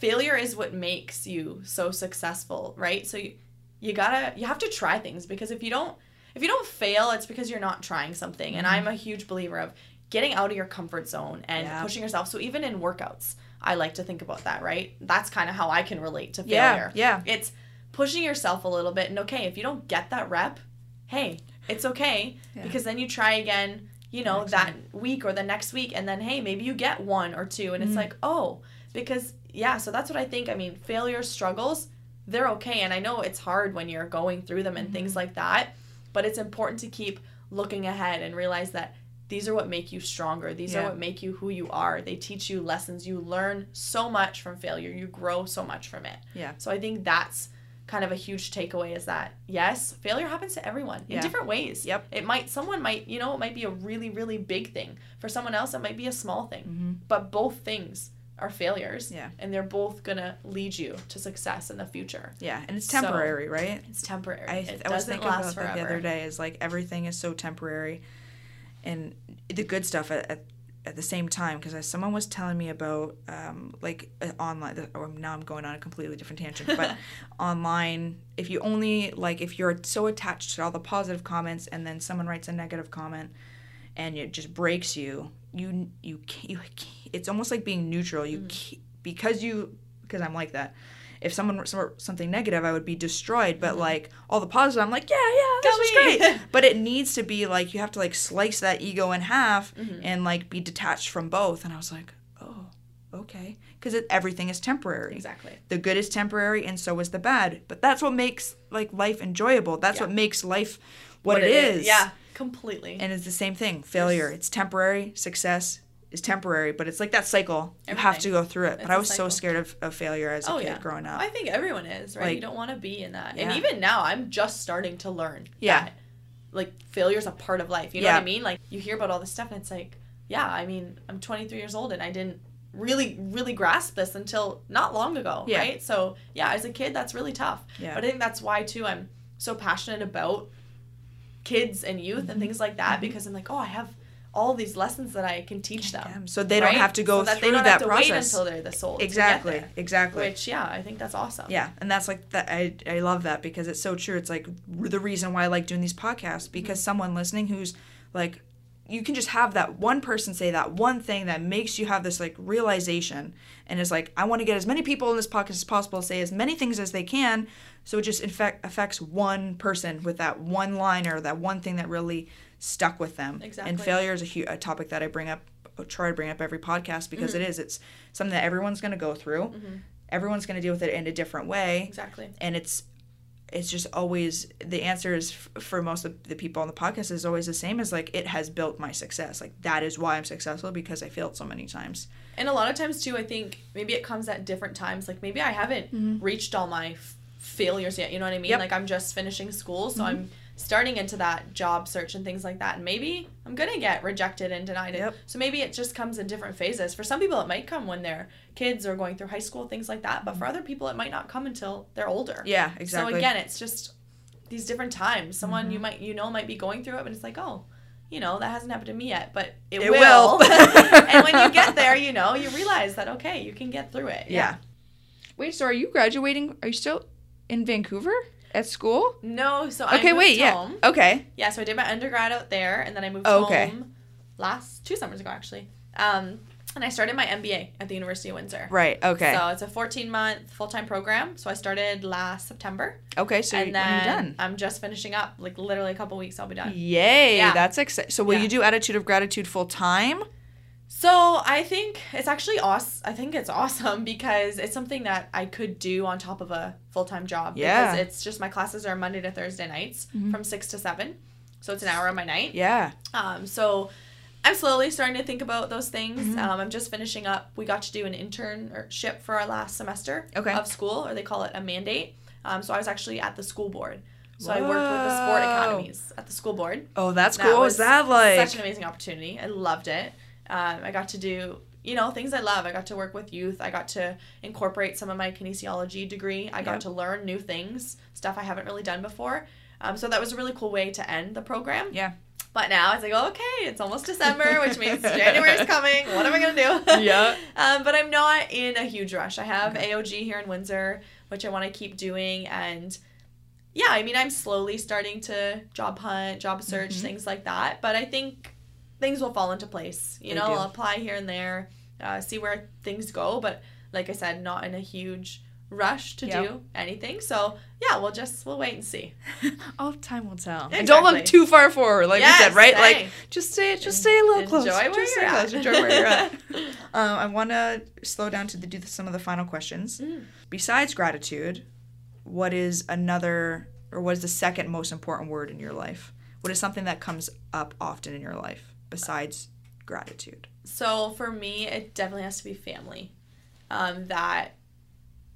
failure is what makes you so successful, right? So you, you gotta, you have to try things, because if you don't, if you don't fail, it's because you're not trying something. And I'm a huge believer of getting out of your comfort zone and yeah. pushing yourself. So even in workouts, I like to think about that, right? That's kind of how I can relate to failure. Yeah, yeah. It's pushing yourself a little bit, and okay, if you don't get that rep, hey, it's okay, yeah. because then you try again, you know, next that week. week or the next week, and then, hey, maybe you get one or two, and mm-hmm. it's like, oh, because... yeah, so that's what I think. I mean, failure, struggles, they're okay. And I know it's hard when you're going through them and mm-hmm. things like that, but it's important to keep looking ahead and realize that these are what make you stronger. These yeah. are what make you who you are. They teach you lessons. You learn so much from failure. You grow so much from it. Yeah. So I think that's kind of a huge takeaway, is that, yes, failure happens to everyone yeah. in different ways. Yep. It might, someone might, you know, it might be a really, really big thing. For someone else, it might be a small thing. Mm-hmm. But both things are failures, yeah, and they're both gonna lead you to success in the future. Yeah, and it's temporary, so, right? It's temporary. I, it I doesn't was thinking last about forever. That the other day, is like everything is so temporary, and the good stuff at at, at the same time. Because someone was telling me about um like online, or now I'm going on a completely different tangent, but online, if you only like if you're so attached to all the positive comments, and then someone writes a negative comment, and it just breaks you. You you you it's almost like being neutral. You mm. because you because I'm like that. If someone wrote something negative, I would be destroyed. But mm-hmm. like all the positive, I'm like yeah yeah this is great. But it needs to be like you have to like slice that ego in half mm-hmm. and like be detached from both. And I was like, oh, okay, because everything is temporary. Exactly. The good is temporary, and so is the bad. But that's what makes like life enjoyable. That's yeah. what makes life what, what it, it is. is. Yeah. Completely. And it's the same thing. Failure, it's temporary. Success is temporary, but it's like that cycle. Everything. You have to go through it. It's but I was cycle. so scared of, of failure as a oh, kid yeah. growing up. I think everyone is, right? Like, you don't want to be in that. Yeah. And even now, I'm just starting to learn yeah. that, like, failure's a part of life. You know yeah. what I mean? Like, you hear about all this stuff, and it's like, yeah, I mean, I'm twenty-three years old, and I didn't really, really grasp this until not long ago, yeah. right? So, yeah, as a kid, that's really tough. Yeah. But I think that's why, too, I'm so passionate about kids and youth mm-hmm. and things like that, mm-hmm. because I'm like, oh, I have all these lessons that I can teach them. Damn. So they don't right? have to go so that through that, that process. Wait until they're this old. Exactly. To get there. Exactly. Which, yeah, I think that's awesome. Yeah. And that's like, that. I, I love that because it's so true. It's like the reason why I like doing these podcasts, because mm-hmm. someone listening who's like, you can just have that one person say that one thing that makes you have this like realization, and is like, I want to get as many people in this podcast as possible, say as many things as they can. So it just infect, affects one person with that one liner, that one thing that really stuck with them. Exactly. And failure is a, hu- a topic that I bring up, I try to bring up every podcast, because mm-hmm. it is, it's something that everyone's going to go through. Mm-hmm. Everyone's going to deal with it in a different way. Exactly. And it's it's just always, the answer is for most of the people on the podcast is always the same, as like, it has built my success. Like, that is why I'm successful, because I failed so many times. And a lot of times too, I think maybe it comes at different times. Like, maybe I haven't mm-hmm. reached all my f- failures yet. You know what I mean? Yep. Like, I'm just finishing school. So mm-hmm. I'm starting into that job search and things like that. And maybe I'm going to get rejected and denied. Yep. So maybe it just comes in different phases. For some people, it might come when they're kids or going through high school, things like that. But for other people, it might not come until they're older. Yeah, exactly. So again, it's just these different times. Someone mm-hmm. you might, you know, might be going through it, but it's like, oh, you know, that hasn't happened to me yet, but it, it will. will. And when you get there, you know, you realize that, okay, you can get through it. Yeah. yeah. Wait, so are you graduating? Are you still in Vancouver? At school? No, so okay, I moved wait, home. Yeah. Okay. Yeah, so I did my undergrad out there, and then I moved oh, okay. home last two summers ago, actually. Um, and I started my M B A at the University of Windsor. Right, okay. So it's a fourteen-month full-time program. So I started last September. Okay, so and then you're done. I'm just finishing up. Like, literally a couple weeks, I'll be done. Yay, yeah. That's exciting. So will yeah. you do Attitude of Gratitude full-time? So I think it's actually awesome. I think it's awesome because it's something that I could do on top of a full-time job. Yeah. Because it's just, my classes are Monday to Thursday nights mm-hmm. from six to seven. So it's an hour of my night. Yeah. Um. So I'm slowly starting to think about those things. Mm-hmm. Um. I'm just finishing up. We got to do an internship for our last semester okay. of school, or they call it a mandate. Um. So I was actually at the school board. So Whoa. I worked with the sport academies at the school board. Oh, that's that cool. What was that like? Such an amazing opportunity. I loved it. Um, I got to do, you know, things I love. I got to work with youth. I got to incorporate some of my kinesiology degree. I got yep. to learn new things, stuff I haven't really done before. Um, so that was a really cool way to end the program. Yeah. But now it's like, okay, it's almost December, which means January is coming. What am I going to do? Yeah. um, but I'm not in a huge rush. I have okay. A O G here in Windsor, which I want to keep doing. And yeah, I mean, I'm slowly starting to job hunt, job search, mm-hmm. things like that. But I think things will fall into place, you know. I'll apply here and there, uh, see where things go. But like I said, not in a huge rush to yep. do anything. So yeah, we'll just we'll wait and see. All time will tell. Exactly. And don't look too far forward, like yes, you said, right? Hey. Like just stay, just stay a little enjoy close. Where just you're at. Close. Enjoy where you're at. um, I want to slow down to the, do the, some of the final questions. Mm. Besides gratitude, what is another, or what is the second most important word in your life? What is something that comes up often in your life? Besides gratitude? So for me, it definitely has to be family. Um, that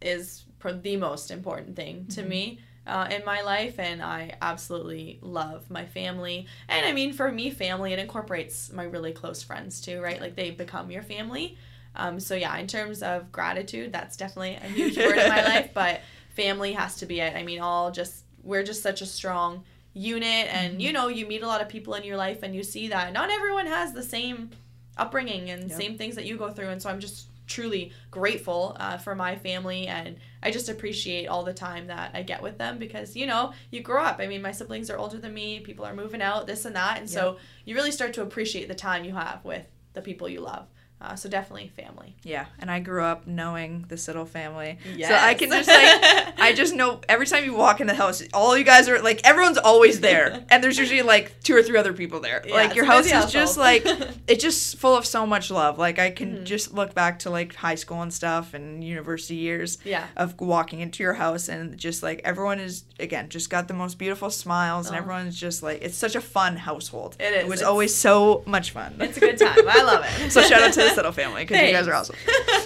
is the most important thing to mm-hmm. me uh, in my life, and I absolutely love my family. And I mean, for me, family, it incorporates my really close friends too, right? Like, they become your family. Um, so yeah, in terms of gratitude, that's definitely a huge word in my life, but family has to be it. I mean, all just, we're just such a strong unit, and you know, you meet a lot of people in your life, and you see that not everyone has the same upbringing and yep. same things that you go through. And so I'm just truly grateful uh, for my family, and I just appreciate all the time that I get with them, because you know, you grow up. I mean, my siblings are older than me, people are moving out, this and that, and yep. so you really start to appreciate the time you have with the people you love. Uh, so definitely family. Yeah, and I grew up knowing the Siddle family. Yes. So I can just like, I just know every time you walk in the house, all you guys are like, everyone's always there. And there's usually like two or three other people there. Yeah, like your house is just like, it's just full of so much love. Like I can mm-hmm. just look back to like high school and stuff and university years yeah. of walking into your house, and just like everyone is, again, just got the most beautiful smiles oh. and everyone's just like, it's such a fun household. It is. It was it's, always so much fun. It's a good time. I love it. So shout out to the Siddle family, because you guys are awesome.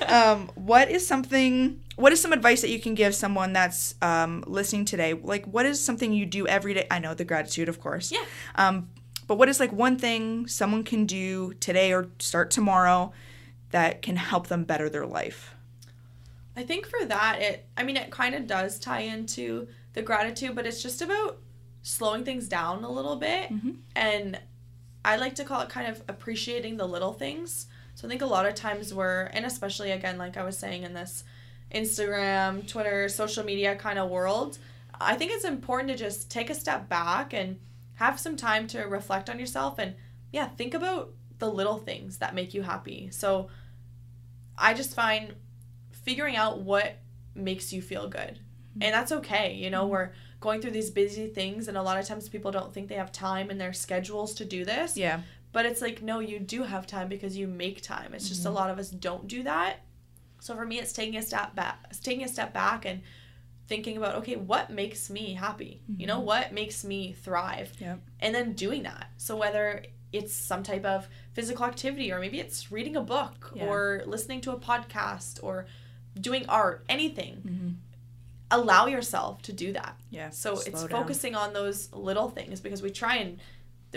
um, what is something, what is some advice that you can give someone that's um, listening today? Like, what is something you do every day? I know the gratitude, of course. Yeah. Um, but what is like one thing someone can do today or start tomorrow that can help them better their life? I think for that, it, I mean, it kind of does tie into the gratitude, but it's just about slowing things down a little bit. Mm-hmm. And I like to call it kind of appreciating the little things. So I think a lot of times we're, and especially again, like I was saying, in this Instagram, Twitter, social media kind of world, I think it's important to just take a step back and have some time to reflect on yourself and yeah, think about the little things that make you happy. So I just find figuring out what makes you feel good. And that's okay. You know, we're going through these busy things, and a lot of times people don't think they have time in their schedules to do this. Yeah. But it's like, no, you do have time because you make time. It's just mm-hmm. a lot of us don't do that. So for me, it's taking a step back, taking a step back and thinking about, okay, what makes me happy? Mm-hmm. You know, what makes me thrive? Yep. And then doing that. So whether it's some type of physical activity, or maybe it's reading a book, yeah, or listening to a podcast, or doing art, anything, mm-hmm, allow yourself to do that. Yeah. So slow it's down. Focusing on those little things, because we try and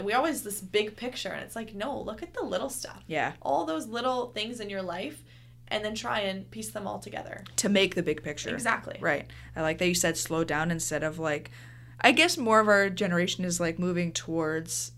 we always this big picture, and it's like, no, look at the little stuff. Yeah. All those little things in your life, and then try and piece them all together to make the big picture. Exactly. Right. I like that you said slow down instead of, like, I guess more of our generation is like moving towards,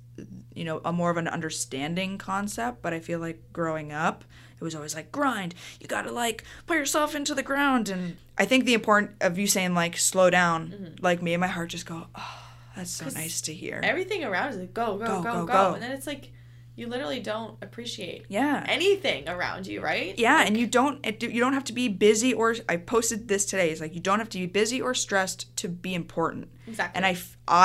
you know, a more of an understanding concept, but I feel like growing up, it was always like grind. You got to like put yourself into the ground. And I think the important of you saying like slow down, mm-hmm, like me and my heart just go, oh, that's so nice to hear. Everything around is like go, go, go, go, go, go. And then it's like you literally don't appreciate yeah. anything around you, right? Yeah, like, and you don't you don't have to be busy or I posted this today. It's like you don't have to be busy or stressed to be important. Exactly. And I,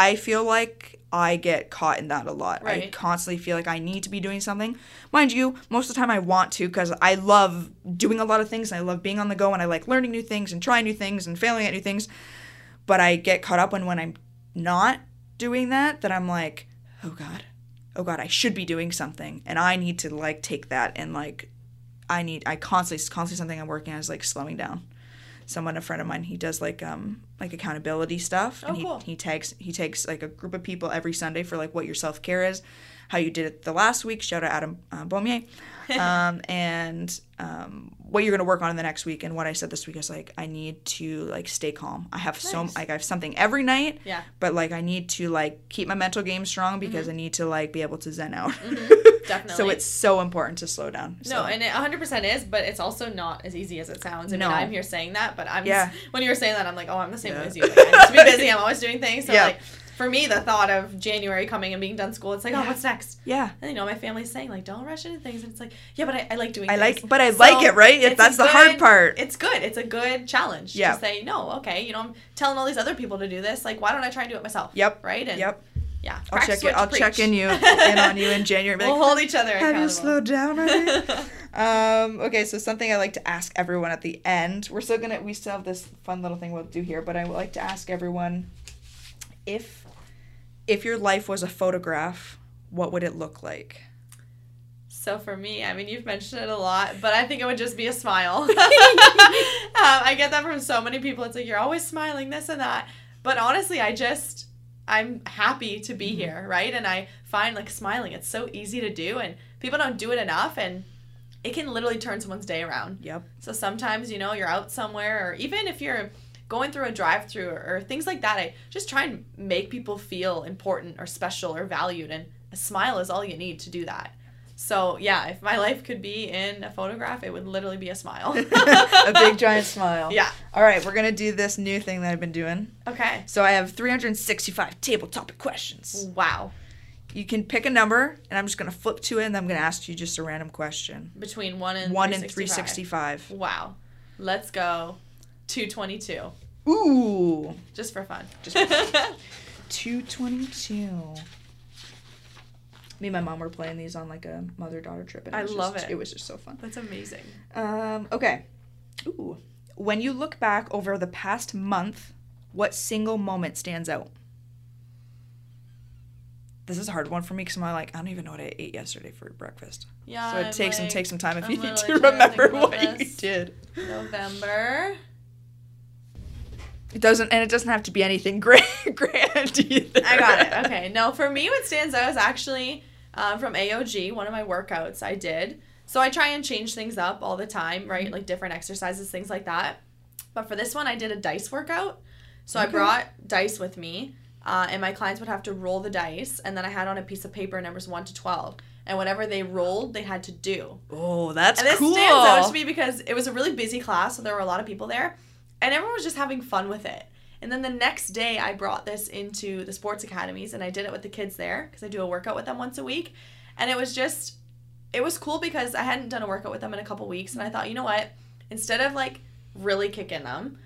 I feel like I get caught in that a lot. Right. I constantly feel like I need to be doing something. Mind you, most of the time I want to, because I love doing a lot of things and I love being on the go and I like learning new things and trying new things and failing at new things. But I get caught up when when I'm not doing that, that I'm like, oh God. Oh God, I should be doing something, and I need to like take that and like, I need I constantly constantly something I'm working on is like slowing down. Someone, a friend of mine, he does like um like accountability stuff, and oh, cool. he he tags he takes like a group of people every Sunday for like what your self care is, how you did it the last week. Shout out Adam uh, Beaumier, um and um what you're gonna work on in the next week. And what I said this week is like I need to like stay calm. I have nice. so like I have something every night, yeah, but like I need to like keep my mental game strong because mm-hmm. I need to like be able to zen out. Mm-hmm. Definitely. So it's so important to slow down. So. No, and it one hundred percent is, but it's also not as easy as it sounds. I mean, no. I'm here saying that, but I'm yeah. just, when you were saying that, I'm like, oh, I'm the same yeah. way as you. Like, I need to be busy. I'm always doing things. So, yeah. like, for me, the thought of January coming and being done school, it's like, yeah. oh, what's next? Yeah. And, you know, my family's saying, like, don't rush into things. And it's like, yeah, but I, I like doing I things. Like, but I so like it, right? It, that's the good, hard part. It's good. It's a good challenge yeah. to say, no, okay, you know, I'm telling all these other people to do this. Like, why don't I try and do it myself? Yep. Right? And yep. Yeah, I'll check it. I'll preach. check in you in on you in January. We'll like, hold each other. Have you slowed down already? um, okay, so something I like to ask everyone at the end. We're still gonna we still have this fun little thing we'll do here, but I would like to ask everyone, if if your life was a photograph, what would it look like? So for me, I mean, you've mentioned it a lot, but I think it would just be a smile. um, I get that from so many people. It's like you're always smiling, this and that. But honestly, I just. I'm happy to be mm-hmm. here, right? And I find, like, smiling, it's so easy to do, and people don't do it enough, and it can literally turn someone's day around. Yep. So sometimes, you know, you're out somewhere, or even if you're going through a drive-thru or, or things like that, I just try and make people feel important or special or valued, and a smile is all you need to do that. So, yeah, if my life could be in a photograph, it would literally be a smile. A big, giant smile. Yeah. All right, we're going to do this new thing that I've been doing. Okay. So I have three hundred sixty-five table topic questions. Wow. You can pick a number, and I'm just going to flip to it, and I'm going to ask you just a random question. Between one and three sixty-five. Wow. Let's go two twenty-two. Ooh. Just for fun. Just for fun. two twenty-two. Me and my mom were playing these on, like, a mother-daughter trip. And I it love just, it. It was just so fun. That's amazing. Um, okay. Ooh. When you look back over the past month, what single moment stands out? This is a hard one for me because I'm like, I don't even know what I ate yesterday for breakfast. Yeah. So it I'm takes, like, some, takes some time if I'm you need to remember what this. you did. November. It doesn't, and it doesn't have to be anything grand, grand either. I got it. Okay. No, for me, what stands out is actually uh, from A O G, one of my workouts I did. So I try and change things up all the time, right? Mm-hmm. Like different exercises, things like that. But for this one, I did a dice workout. So okay. I brought dice with me, uh, and my clients would have to roll the dice, and then I had on a piece of paper numbers one to twelve. And whatever they rolled, they had to do. Oh, that's cool. And this cool. stands out to me because it was a really busy class, so there were a lot of people there. And everyone was just having fun with it. And then the next day, I brought this into the sports academies, and I did it with the kids there because I do a workout with them once a week. And it was just, it was cool because I hadn't done a workout with them in a couple weeks. And I thought, you know what? Instead of, like, really kicking them,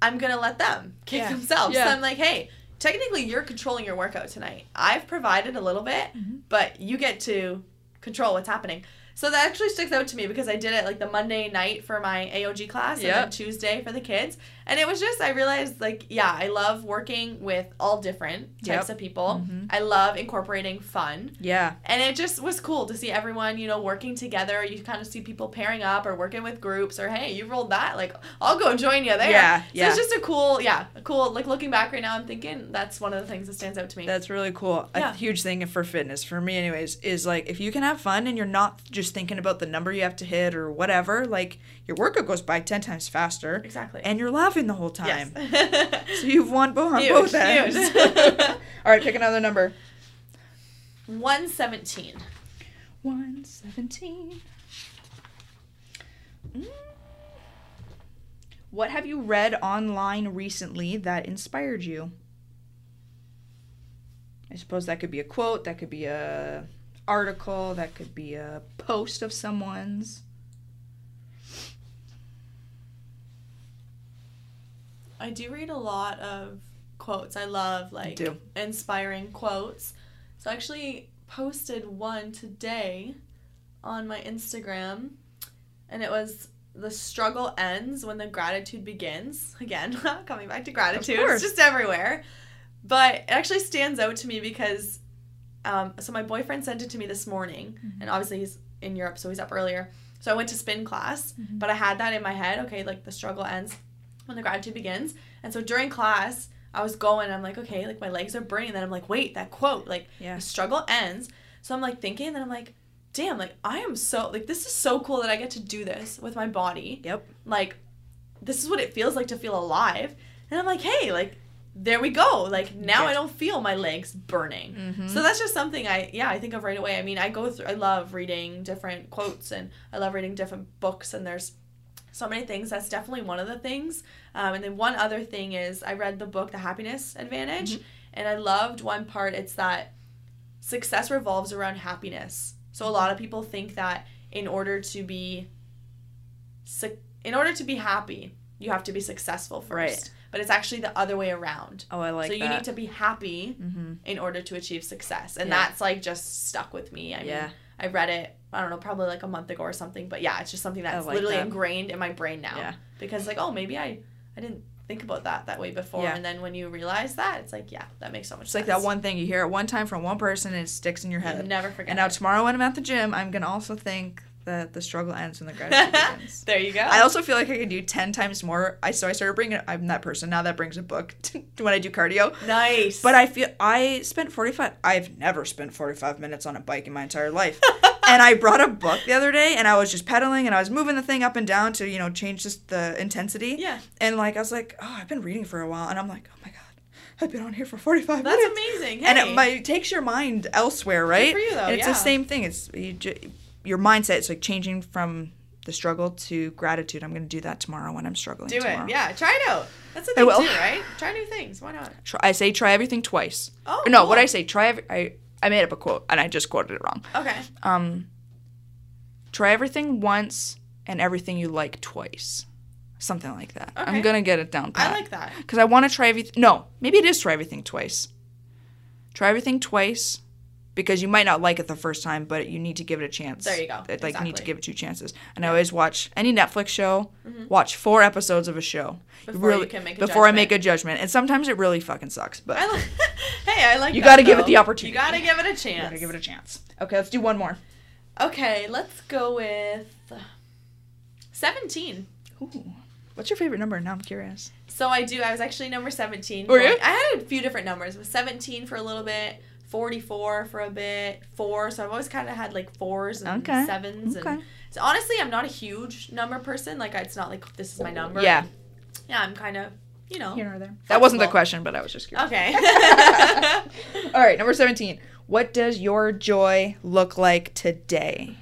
I'm going to let them kick yeah. themselves. Yeah. So I'm like, hey, technically you're controlling your workout tonight. I've provided a little bit, mm-hmm. but you get to control what's happening. So that actually sticks out to me because I did it like the Monday night for my A O G class yep. and then Tuesday for the kids. And it was just, I realized like, yeah, I love working with all different types yep. of people. Mm-hmm. I love incorporating fun. Yeah. And it just was cool to see everyone, you know, working together. You kind of see people pairing up or working with groups or, hey, you rolled that. Like, I'll go join you there. Yeah. So yeah. it's just a cool, yeah, a cool, like looking back right now, I'm thinking that's one of the things that stands out to me. That's really cool. Yeah. A huge thing for fitness, for me anyways, is like if you can have fun and you're not just thinking about the number you have to hit or whatever, like your workout goes by ten times faster. Exactly. And you're laughing the whole time. Yes. So you've won both on huge, both ends. All right, pick another number. one seventeen one seventeen Mm. What have you read online recently that inspired you? I suppose that could be a quote, that could be a article, that could be a post of someone's. I do read a lot of quotes. I love like inspiring quotes. So I actually posted one today on my Instagram, and it was, "The struggle ends when the gratitude begins." Again, coming back to gratitude. It's just everywhere. But it actually stands out to me because Um, so my boyfriend sent it to me this morning, mm-hmm. and obviously he's in Europe, so he's up earlier. So I went to spin class, mm-hmm. but I had that in my head, okay, like the struggle ends when the gratitude begins. And so during class, I was going, and I'm like, okay, like my legs are burning. Then I'm like, wait, that quote, like yeah. the struggle ends. So I'm like thinking, and then I'm like, damn, like I am so, like this is so cool that I get to do this with my body. Yep. Like this is what it feels like to feel alive. And I'm like, hey, like. There we go. Like, now yes. I don't feel my legs burning. Mm-hmm. So that's just something I, yeah, I think of right away. I mean, I go through, I love reading different quotes and I love reading different books, and there's so many things. That's definitely one of the things. Um, and then one other thing is I read the book, The Happiness Advantage, mm-hmm. and I loved one part. It's that success revolves around happiness. So a lot of people think that in order to be, su- in order to be happy, you have to be successful first. Right. But it's actually the other way around. Oh, I like that. So you that. need to be happy mm-hmm. in order to achieve success. And yeah. that's, like, just stuck with me. I yeah. mean, I read it, I don't know, probably, like, a month ago or something. But, yeah, it's just something that's like literally that. ingrained in my brain now. Yeah. Because, like, oh, maybe I, I didn't think about that that way before. Yeah. And then when you realize that, it's like, yeah, that makes so much it's sense. It's like that one thing. You hear it one time from one person and it sticks in your head. You never forget. And now it. tomorrow when I'm at the gym, I'm going to also think... The, the struggle ends when the gratitude begins. There you go. I also feel like I can do ten times more. I so I started bringing. I'm that person now that brings a book to, when I do cardio. Nice. But I feel I spent forty-five. I've never spent forty-five minutes on a bike in my entire life. And I brought a book the other day, and I was just pedaling, and I was moving the thing up and down to you know change just the intensity. Yeah. And like I was like, oh, I've been reading for a while, and I'm like, oh my god. I've been on here for forty-five That's minutes. That's amazing. Hey. And it, my, it takes your mind elsewhere, right? Good for you though. And it's yeah. the same thing. It's you. Ju- Your mindset, it's like changing from the struggle to gratitude. I'm going to do that tomorrow when I'm struggling Do tomorrow. it. Yeah. Try it out. That's the thing too, right? Try new things. Why not? Try, I say try everything twice. Oh, No, cool. what I say, try every, I, I made up a quote, and I just quoted it wrong. Okay. Um. Try everything once and everything you like twice. Something like that. Okay. I'm going to get it down pat. I like that. Because I want to try everything. No, maybe it is try everything twice. Try everything twice. Because you might not like it the first time, but you need to give it a chance. There you go. Like, exactly. You need to give it two chances. And yeah. I always watch any Netflix show, mm-hmm. watch four episodes of a show. Before really, you can make a Before judgment. I make a judgment. And sometimes it really fucking sucks. But I li- Hey, I like you that, You got to give it the opportunity. You got to give it a chance. You got to give it a chance. Okay, let's do one more. Okay, let's go with seventeen Ooh. What's your favorite number? Now I'm curious. So I do. I was actually number seventeen Were you? I had a few different numbers. It was seventeen for a little bit. forty-four for a bit, four, so I've always kind of had, like, fours and okay. sevens. Okay. And so honestly, I'm not a huge number person. Like, it's not like, this is my number. Yeah. Yeah, I'm kind of, you know. Here or there. Flexible. That wasn't the question, but I was just curious. Okay. All right, number seventeen What does your joy look like today?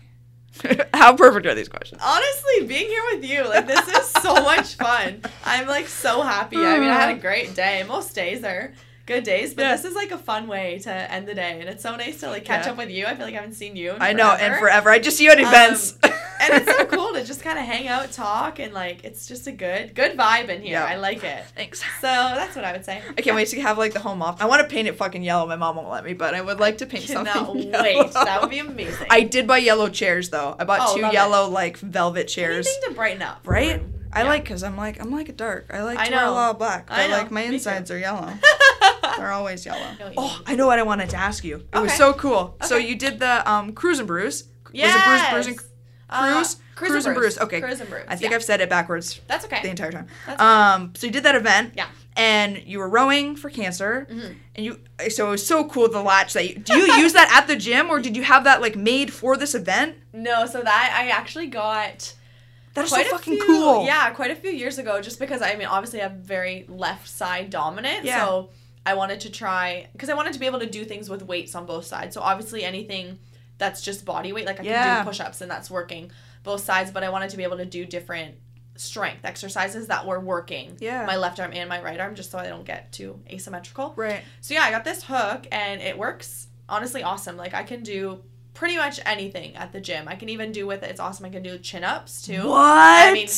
How perfect are these questions? Honestly, being here with you, like, this is so much fun. I'm, like, so happy. I mean, I had a great day. Most days are... good days, but yeah. this is like a fun way to end the day, and it's so nice to like catch yeah. up with you. I feel like I haven't seen you in I forever. know, and forever. I just see you at events. Um, and it's so cool to just kind of hang out, talk, and like it's just a good good vibe in here. Yep. I like it. Thanks. So that's what I would say. I can't yeah. wait to have like the home off. I want to paint it fucking yellow. My mom won't let me, but I would like to paint something yellow. I cannot wait. That would be amazing. I did buy yellow chairs though. I bought oh, two yellow it. like velvet chairs. Anything to brighten up. Right? I yeah. like, because I'm like, I'm like a dark. I like to I wear a lot of black. But I know. like, my insides are yellow. They're always yellow. No, oh, I know what I wanted to ask you. It okay. was so cool. Okay. So you did the um, Cruise and Brews. Yes. Was it Brews, Brews, and Cruise? Uh, Cruise, Cruise and Brews. Brews. Okay. Cruise and Brews. I think yeah. I've said it backwards. That's okay. The entire time. That's um, so you did that event. Yeah. And you were rowing for cancer. Mm-hmm. And you, so it was so cool, the latch that you, do you use that at the gym, or did you have that like made for this event? No, so that, I actually got... That's so fucking few, cool. Yeah, quite a few years ago, just because, I mean, obviously I'm very left side dominant, yeah. so I wanted to try, because I wanted to be able to do things with weights on both sides, so obviously anything that's just body weight, like I yeah. can do push-ups and that's working both sides, but I wanted to be able to do different strength exercises that were working yeah. my left arm and my right arm, just so I don't get too asymmetrical. Right. So yeah, I got this hook, and it works honestly awesome. Like, I can do... pretty much anything at the gym. I can even do with it. It's awesome. I can do chin-ups, too. What? I mean,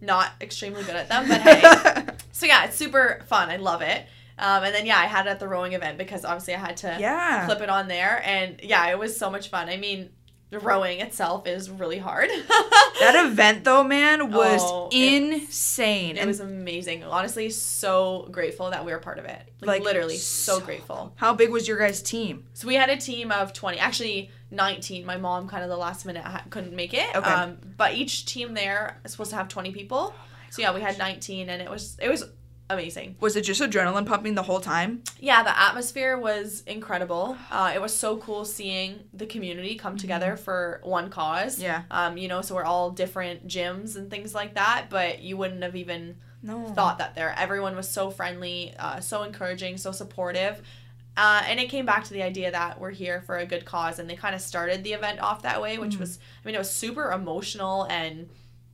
not extremely good at them, but hey. So, yeah, it's super fun. I love it. Um, and then, yeah, I had it at the rowing event because, obviously, I had to yeah. clip it on there. And, yeah, it was so much fun. I mean, the rowing itself is really hard. That event, though, man, was oh, insane. It, it was amazing. Honestly, so grateful that we were part of it. Like, like literally, so, so grateful. How big was your guys' team? So, we had a team of twenty. Actually... nineteen. My mom kind of the last minute ha- couldn't make it. Okay. Um, but each team there is supposed to have twenty people. Oh so yeah, we had nineteen, and it was it was amazing. Was it just adrenaline pumping the whole time? Yeah, the atmosphere was incredible. Uh, it was so cool seeing the community come together mm-hmm. for one cause. Yeah. Um, you know, so we're all different gyms and things like that, but you wouldn't have even no. thought that there. Everyone was so friendly, uh, so encouraging, so supportive. Uh, and it came back to the idea that we're here for a good cause, and they kind of started the event off that way, which mm. was, I mean, it was super emotional and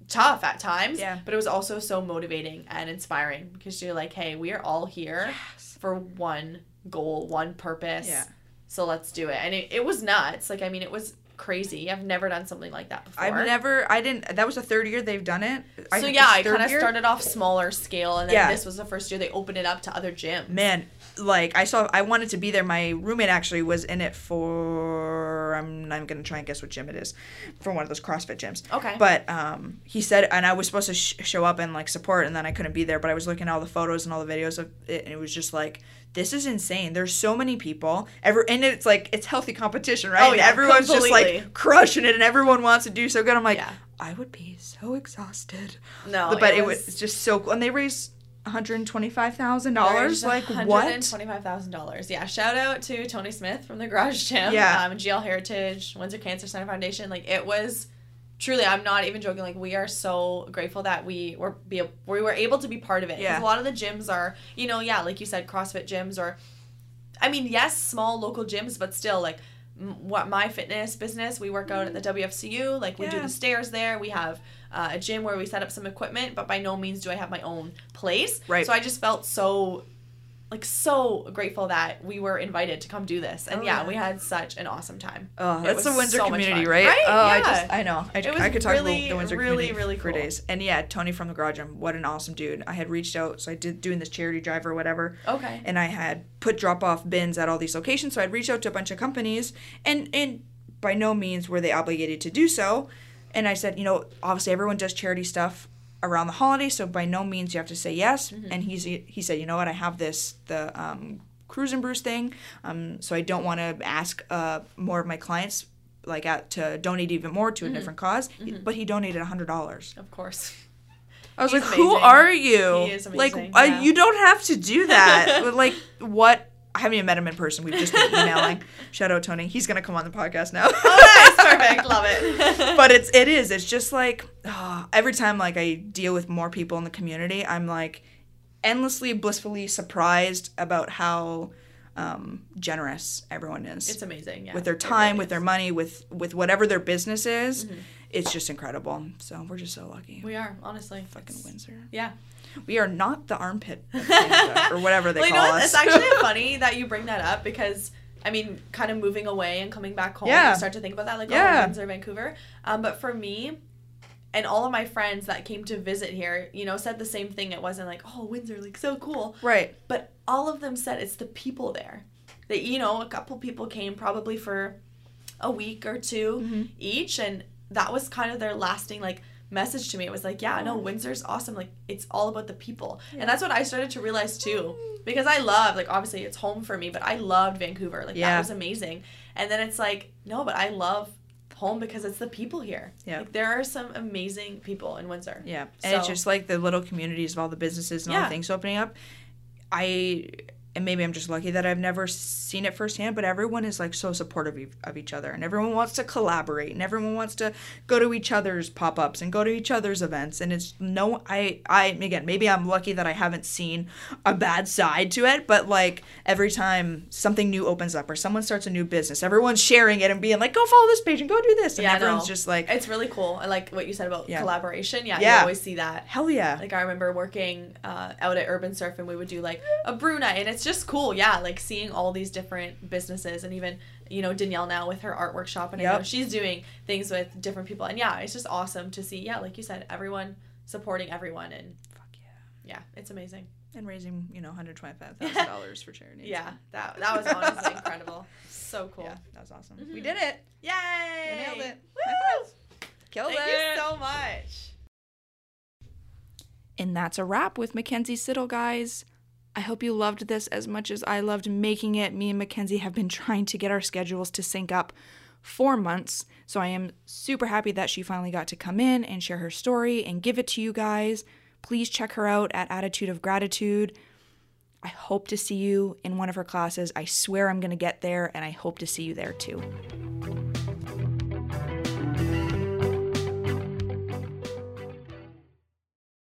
tough at times, yeah. but it was also so motivating and inspiring, because you're like, hey, we are all here yes. for one goal, one purpose, yeah. so let's do it. And it, it was nuts. Like, I mean, it was crazy. I've never done something like that before. I've never, I didn't, that was the third year they've done it. I so yeah, I kind of started off smaller scale, and then yeah. this was the first year they opened it up to other gyms. Man. Like, I saw, I wanted to be there. My roommate actually was in it for, I'm, I'm going to try and guess what gym it is, for one of those CrossFit gyms. Okay. But um, he said, and I was supposed to sh- show up and, like, support, and then I couldn't be there. But I was looking at all the photos and all the videos of it, and it was just like, this is insane. There's so many people. Every, and it's, like, it's healthy competition, right? Oh, yeah, and everyone's completely. just, like, crushing it, and everyone wants to do so good. I'm like, yeah. I would be so exhausted. No, But, but it, was... it was just so cool. And they raised... one hundred twenty-five thousand dollars? Like, what? one hundred twenty-five thousand dollars. Yeah. Shout out to Tony Smith from the Garage Gym. Yeah. Um, G L Heritage, Windsor Cancer Center Foundation. Like, it was truly, I'm not even joking. Like, we are so grateful that we were, be, we were able to be part of it. Yeah. Because a lot of the gyms are, you know, yeah, like you said, CrossFit gyms or, I mean, yes, small local gyms, but still, like, what my fitness business, we work out at the W F C U, like we yeah. do the stairs there, we have uh, a gym where we set up some equipment, but by no means do I have my own place, right? So I just felt so like so grateful that we were invited to come do this, and oh, yeah, yeah we had such an awesome time. Oh, that's the Windsor so community, right? right? Oh, yeah. I just I know I, I could talk really, about the Windsor really, community really cool. for days. And yeah, Tony from the Garage Gym, what an awesome dude. I had reached out, so I did doing this charity drive or whatever. Okay. And I had put drop off bins at all these locations, so I'd reached out to a bunch of companies, and and by no means were they obligated to do so. And I said, you know, obviously everyone does charity stuff around the holidays, so by no means you have to say yes. Mm-hmm. And he's he said, you know what, I have this the um, Cruise and Brews thing, um, so I don't want to ask uh, more of my clients like at, to donate even more to a mm-hmm. different cause. Mm-hmm. But he donated a hundred dollars. Of course. I was he's like, amazing. Who are you? He is amazing. Like yeah. uh, you don't have to do that. Like what? I haven't even met him in person. We've just been emailing. Shout out Tony. He's gonna come on the podcast now. Oh, nice, perfect, love it. But it's it is. It's just like oh, every time like I deal with more people in the community, I'm like endlessly blissfully surprised about how um, generous everyone is. It's amazing, yeah. With their time, really with their money, with with whatever their business is, mm-hmm. it's just incredible. So we're just so lucky. We are honestly fucking Windsor. Yeah. We are not the armpit of Canada, or whatever they well, call you know, us. It's actually funny that you bring that up because, I mean, kind of moving away and coming back home, yeah. you start to think about that, like, yeah. oh, Windsor, Vancouver. Um, but for me, and all of my friends that came to visit here, you know, said the same thing. It wasn't like, oh, Windsor, like, so cool. Right. But all of them said it's the people there. That, you know, a couple people came probably for a week or two mm-hmm. each, and that was kind of their lasting, like, message to me. It was like, yeah, no, Windsor's awesome. Like, it's all about the people. And that's what I started to realize too, because I love, like, obviously it's home for me, but I loved Vancouver. Like, yeah. that was amazing. And then it's like, no, but I love home because it's the people here. Yeah. Like, there are some amazing people in Windsor. Yeah. And so, it's just like the little communities of all the businesses and yeah. all the things opening up. I... And maybe I'm just lucky that I've never seen it firsthand, but everyone is, like, so supportive of each other, and everyone wants to collaborate, and everyone wants to go to each other's pop-ups and go to each other's events, and it's no, I, I, again, maybe I'm lucky that I haven't seen a bad side to it, but, like, every time something new opens up or someone starts a new business, everyone's sharing it and being like, go follow this page and go do this, and yeah, everyone's no. just like... It's really cool. I like what you said about yeah. collaboration. Yeah, yeah, you always see that. Hell yeah. Like, I remember working uh, out at Urban Surf, and we would do, like, a brew night, and it's just cool, yeah, like seeing all these different businesses, and even, you know, Danielle now with her art workshop, and yep. I know she's doing things with different people, and yeah, it's just awesome to see, yeah, like you said, everyone supporting everyone, and fuck yeah, yeah, it's amazing. And raising, you know, one hundred twenty-five thousand dollars for charity. Yeah, that that was honestly incredible. So cool. Yeah, that was awesome. Mm-hmm. We did it. Yay! We nailed it. Woo! Killed Thank it. Thank you so much. And that's a wrap with Mackenzie Siddle, guys. I hope you loved this as much as I loved making it. Me and Mackenzie have been trying to get our schedules to sync up for months, so I am super happy that she finally got to come in and share her story and give it to you guys. Please check her out at Attitude of Gratitude. I hope to see you in one of her classes. I swear I'm going to get there, and I hope to see you there too.